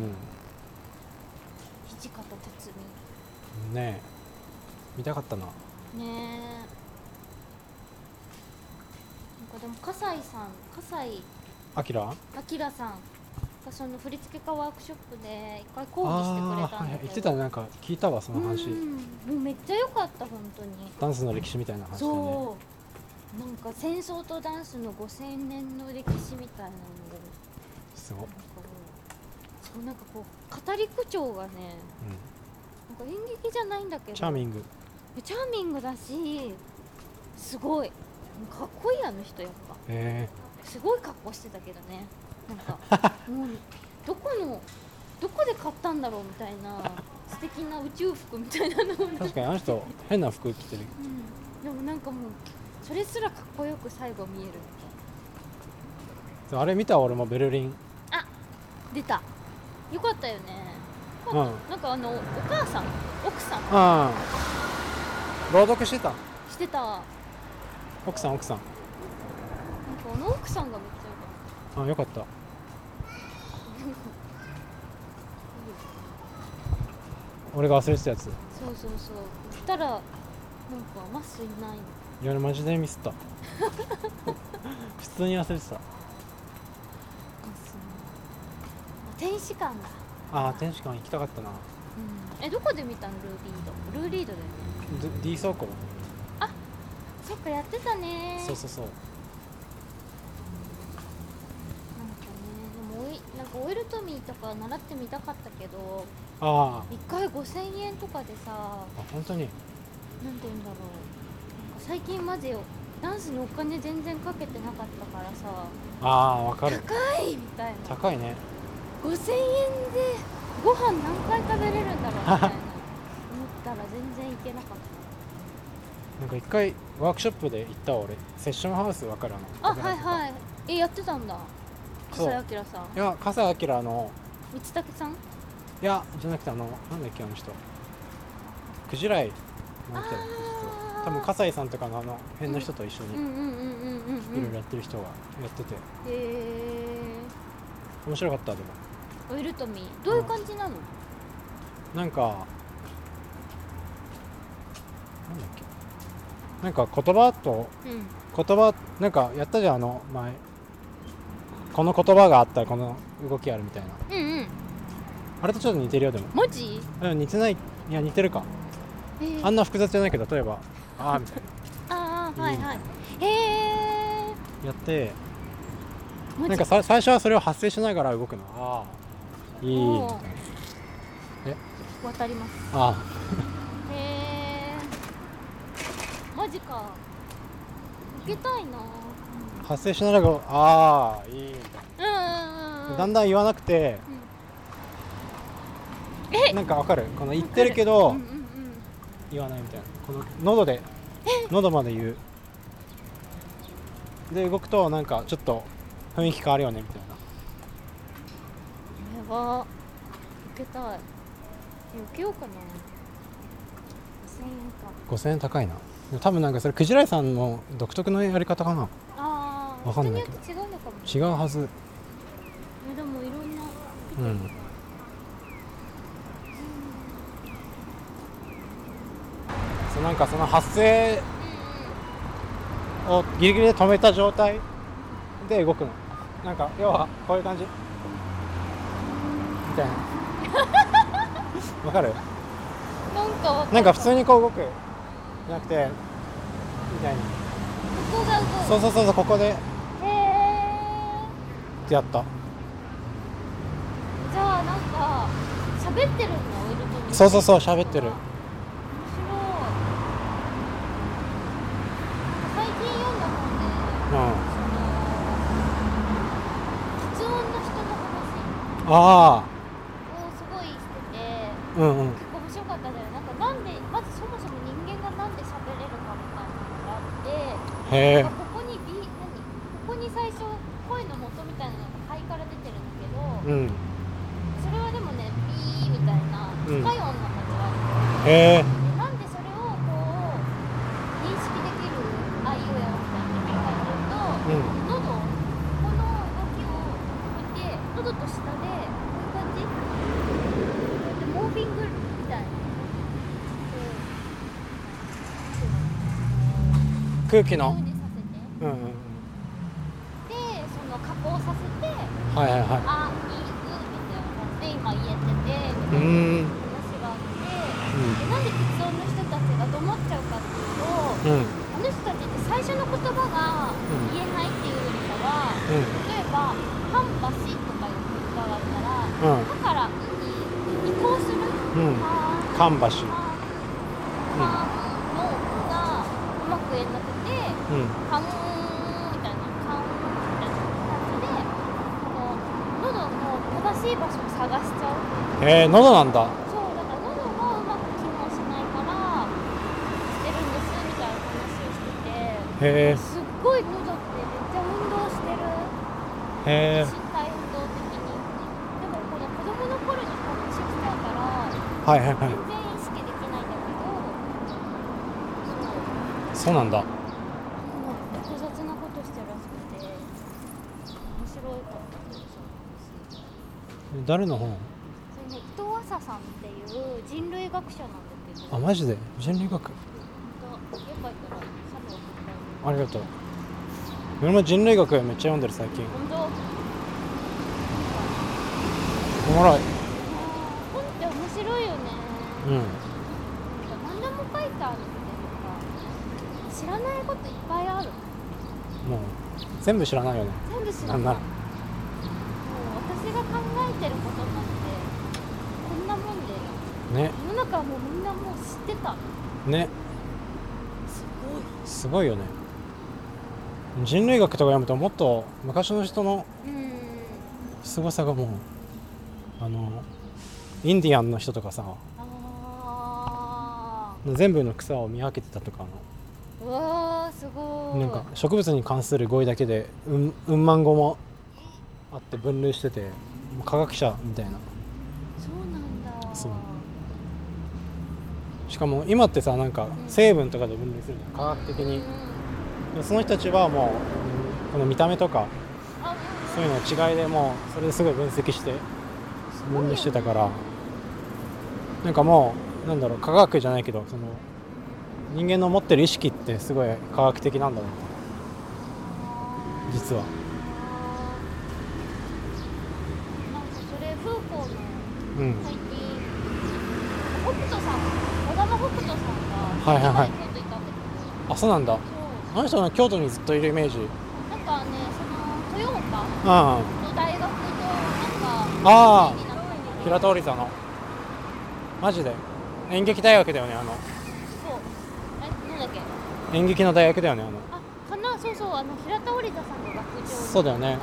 土方辰巳。ねえ、見たかったな。ねえ。なんかでも葛西明さんがその振り付け家ワークショップで一回講義してくれたんだけど。はい、言ってたね、なんか聞いたわその話。うん。もうめっちゃ良かった本当に。ダンスの歴史みたいな話だね。そう。なんか戦争とダンスの5,000年の歴史みたいなので。すごい。なんかこう語り口調がね、うん、なんか演劇じゃないんだけどチャーミングだし、すごいかっこいい、人やっぱ、すごい格好してたけどね、なんかもうどこで買ったんだろうみたいな素敵な宇宙服みたいなのを確かに人変な服着てる、うん、でもなんかもうそれすらかっこよく最後見えるみたいな。あれ見た、俺もベルリン。あ、出た。よかったよね。うん、なんかお母さん、奥さん、うん、朗読してた。奥さん。この奥さんがめっちゃ良かった。あ、良かった。俺が忘れてたやつ。そうそうそう。行ったらなんかマスいないの。いや、マジでミスった。普通に忘れてた。天使館だ。あ、天使館行きたかったな。うん、どこで見たの？ルーリードだよね。 D 倉庫。あ、そっか、やってたね。そうそうそう。なんかね、でもなんかオイルトミーとか習ってみたかったけど、ああ、1回5,000円とかでさ。あ、本当に。なんて言うんだろう、なんか最近マジよ、ダンスにお金全然かけてなかったからさ。ああ、わかる。高いみたいな。高いね。5,000円でご飯何回食べれるんだろうみたいな思ったら全然行けなかったなんか一回ワークショップで行ったわ俺。セッションハウス分かるの？あ、はいはい。やってたんだ、笠井明さん。いや、笠井明の道竹さん？いや、じゃなくてなんだっけ、あの人クジライなんていうの、多分笠井さんとかの辺の人と一緒にいろいろやってる人がやってて、面白かった。でもオイルトミーどういう感じなの？なんかなんだっけ、なんか言葉なんかやったじゃん、前この言葉があったらこの動きあるみたいな。うんうん。あれとちょっと似てるよ。でも文字？うん、似てない。いや、似てるか、あんな複雑じゃないけど、例えばあーみたいなあーはいはい、やって、なんか最初はそれを発生しながら動くの。ああ、いいみたいな。渡ります。ああ、マジか、受けたいな。発生しながら、ああ、いいみたいな、だんだん言わなくて、なんかわかる、この言ってるけど言わないみたいな、この喉まで言うで動くと、なんかちょっと雰囲気変わるよねみたいな。やば、受けたい。受けようかな。5,000円か。5,000円高いな。多分なんかそれクジライさんの独特のやり方かな。ああ、わかんないけど。人によって違うのかも。違うはず。でもいろんな。うん。そう、なんかその発声をギリギリで止めた状態で動くの。なんか要はこういう感じみたいな。わかる？なんか普通にこう動くじゃなくてみたいな。ここが動く。そうそうそうそう、ここで。ってやった。じゃあなんか喋ってるの？オイルトミー。そうそうそう、喋ってる。面白い。最近読んだ本で。うん。あをすごいしてて、うんうん、結構面白かったんだよ。なんかなんで、まずそもそも人間がなんで喋れるかみたいなのがあって、なんかここに最初声の元みたいなのが肺から出てるんだけど、うん、それはでもね、ビーみたいな機械音なんだけど、なんでそれをこう認識できるあいうえおみたいなのがあると、うん、喉と下でこういう感じ、モーフィングみたいな、空気の、うんうん、でその加工させて、はいはいはい、あいいみたいな感じで今言えててみたいな話があって、でなんで喫音の人たちがどもっちゃうかっていうと、あの人たちって最初の言葉が言えないっていうよりかは、例えばカンパシとかいう言葉があったら、カからウに移行する、カンパシの音がうまく言えなくて、カンみたいな、カンみたいな感じで、この喉の正しい場所を探しちゃう。喉なんだ。そう、だから喉がうまく機能しないからしてるんですみたいな話をしてて、すっごい喉ってめっちゃ運動してる。身体運動的に。でもこの子供の頃にこの小さいから、はいはいはい、全然意識できないんだけど。そうなんだ。複雑なことしてるらしくて。誰の本？それね、伊藤浅さんっていう人類学者なんですけど。あ、マジで？人類学。ありがとう。俺も人類学めっちゃ読んでる最近。本当。おもろい。本って面白いよね。うん。なんか何でも書いてあるっていうか、知らないこといっぱいある。もう全部知らないよね。全部知らない。なんなら。もう私が考えてることなんてこんなもんで。ね。世の中はもうみんなもう知ってた。ね。すごいよね。人類学とか読むともっと昔の人のすごさがもうインディアンの人とかさ、あ全部の草を見分けてたとかの、うわーすごい、なんか植物に関する語彙だけでうん万語もあって分類してて、科学者みたいな。そうなんだ。そう。しかも今ってさ、なんか成分とかで分類するじゃん、科学的に。その人たちはもうこの見た目とかそういうの違いでもうそれですごい分析して分類してたから、なんかもうなんだろう、科学じゃないけどその人間の持ってる意識ってすごい科学的なんだろう、実は。なんかそれフーコーの最近北斗さん、北斗さんがはいはいはい、京都にいたんだけど。あ、そうなんだ。あの人は京都にずっといるイメージ。なんかね、その豊岡の大学のなんか、ああ平田織田のマジで演劇大学だよね、そうえ、なんだっけ、演劇の大学だよね、あかな、そうそう、平田織田さんの学長。そうだよね。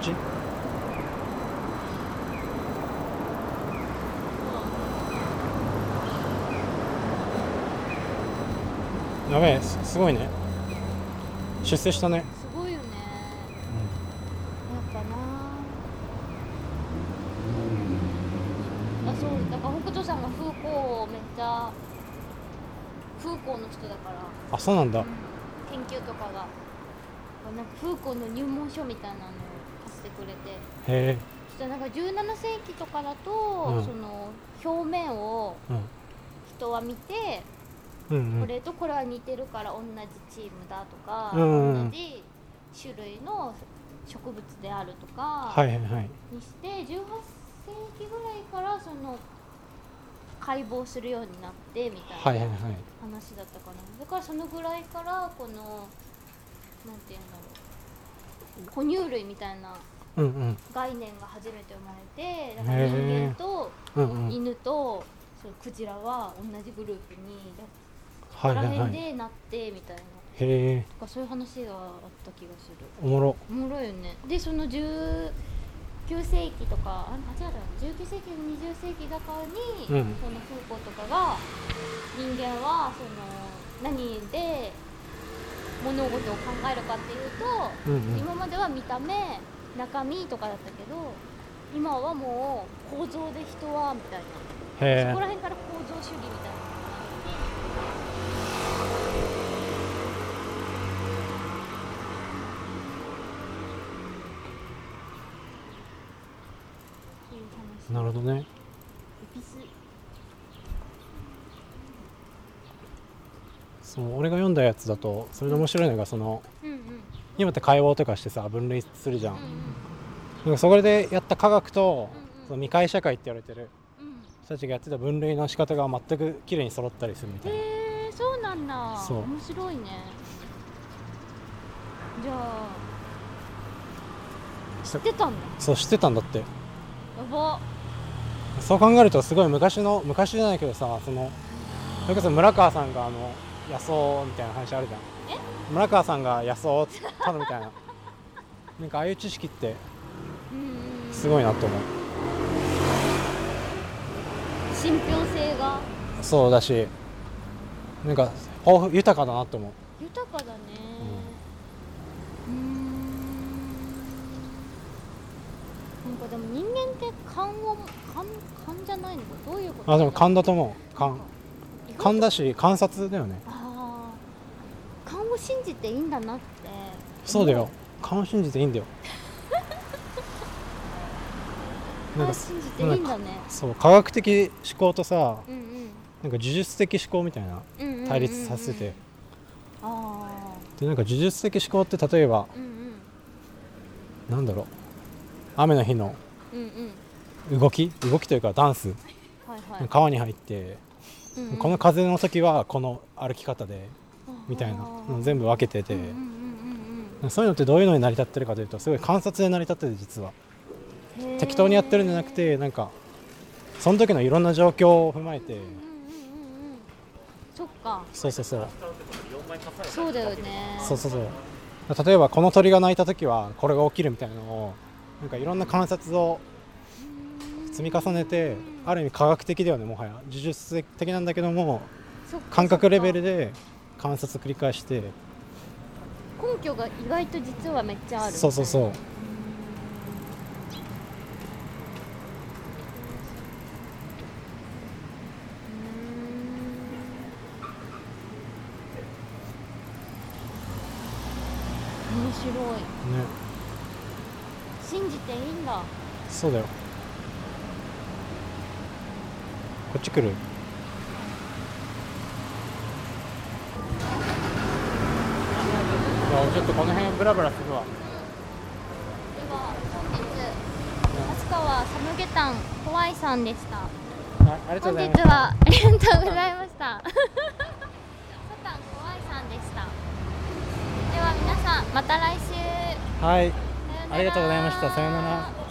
うちやべえ、すごいね、出世したね。すごいよね、うん、やっぱな、うん、そうだから北斗さんがフーコーをめっちゃ、フーコーの人だから。あ、そうなんだ、うん、研究とかがなんかフーコーの入門書みたいなのを貸してくれて、へえ。そしたらなんか17世紀とかだと、うん、その表面を人は見て、うんうんうん、これとこれは似てるから同じチームだとか、うんうん、同じ種類の植物であるとかにして、はいはいはい、18世紀ぐらいからその解剖するようになってみたいな話だったかな、はいはいはい、だからそのぐらいからこのなんていうんだろう、哺乳類みたいな概念が初めて生まれて、だから人間と犬とクジラは同じグループにここら辺でなってみたいな、はいはいはい、とかそういう話があった気がする。おもろいよね。でその19世紀とか、あ違う、19世紀20世紀だからに、うん、そのフーコーとかが人間はその何で物事を考えるかっていうと、うんうん、今までは見た目中身とかだったけど、今はもう構造で人はみたいな、そこら辺から構造主義みたいな。なるほどね。そう、俺が読んだやつだとそれで面白いのがその、うんうん、今って解剖とかしてさ分類するじゃん、うんうん、なんかそこでやった科学と、うんうん、その未開社会って言われてる人たちがやってた分類の仕方が全く綺麗に揃ったりするみたいな。へえ、そうなんだ。面白いね。じゃあ知ってたんだ。そう、知ってたんだって。やば。そう考えるとすごい昔じゃないけどさ、それこそ村川さんが野草みたいな話あるじゃん。え？村川さんが野草をたのみたいな。なんかああいう知識ってすごいなと思う。信憑性がそうだし、なんか豊かだなって思う。豊かだね、うん、なんかでも人間って勘じゃないのか、どういうこと？あ、でも勘だと思う。勘だし観察だよね。あ、勘を信じていいんだなって。そうだよ、勘を信じていいんだよなんか信じていいんだね。そう科学的思考とさ、うんうん、なんか呪術的思考みたいな対立させて、あでなんか呪術的思考って例えば、うんうん、なんだろう雨の日の動きというかダンスはい、はい、川に入って、うんうん、この風の時はこの歩き方でみたいな全部分けてて、うんうんうんうん、そういうのってどういうのに成り立ってるかというとすごい観察で成り立ってて実は適当にやってるんじゃなくてなんかその時のいろんな状況を踏まえて、うんうんうんうん、そっかそうそうだよねそう例えばこの鳥が鳴いた時はこれが起きるみたいなのをなんかいろんな観察を積み重ねてある意味科学的ではねもはや呪術的なんだけども感覚レベルで観察繰り返して根拠が意外と実はめっちゃあるそう面白いね信じていいんだ。そうだよ。こっち来る。ちょっとこの辺ブラブラするわ。では本日立川サムゲタンホワイさんでした。ありがとうございました。本日はありがとうございました。サタンホワイさんでした。では皆さんまた来週。はい。ありがとうございました。さようなら。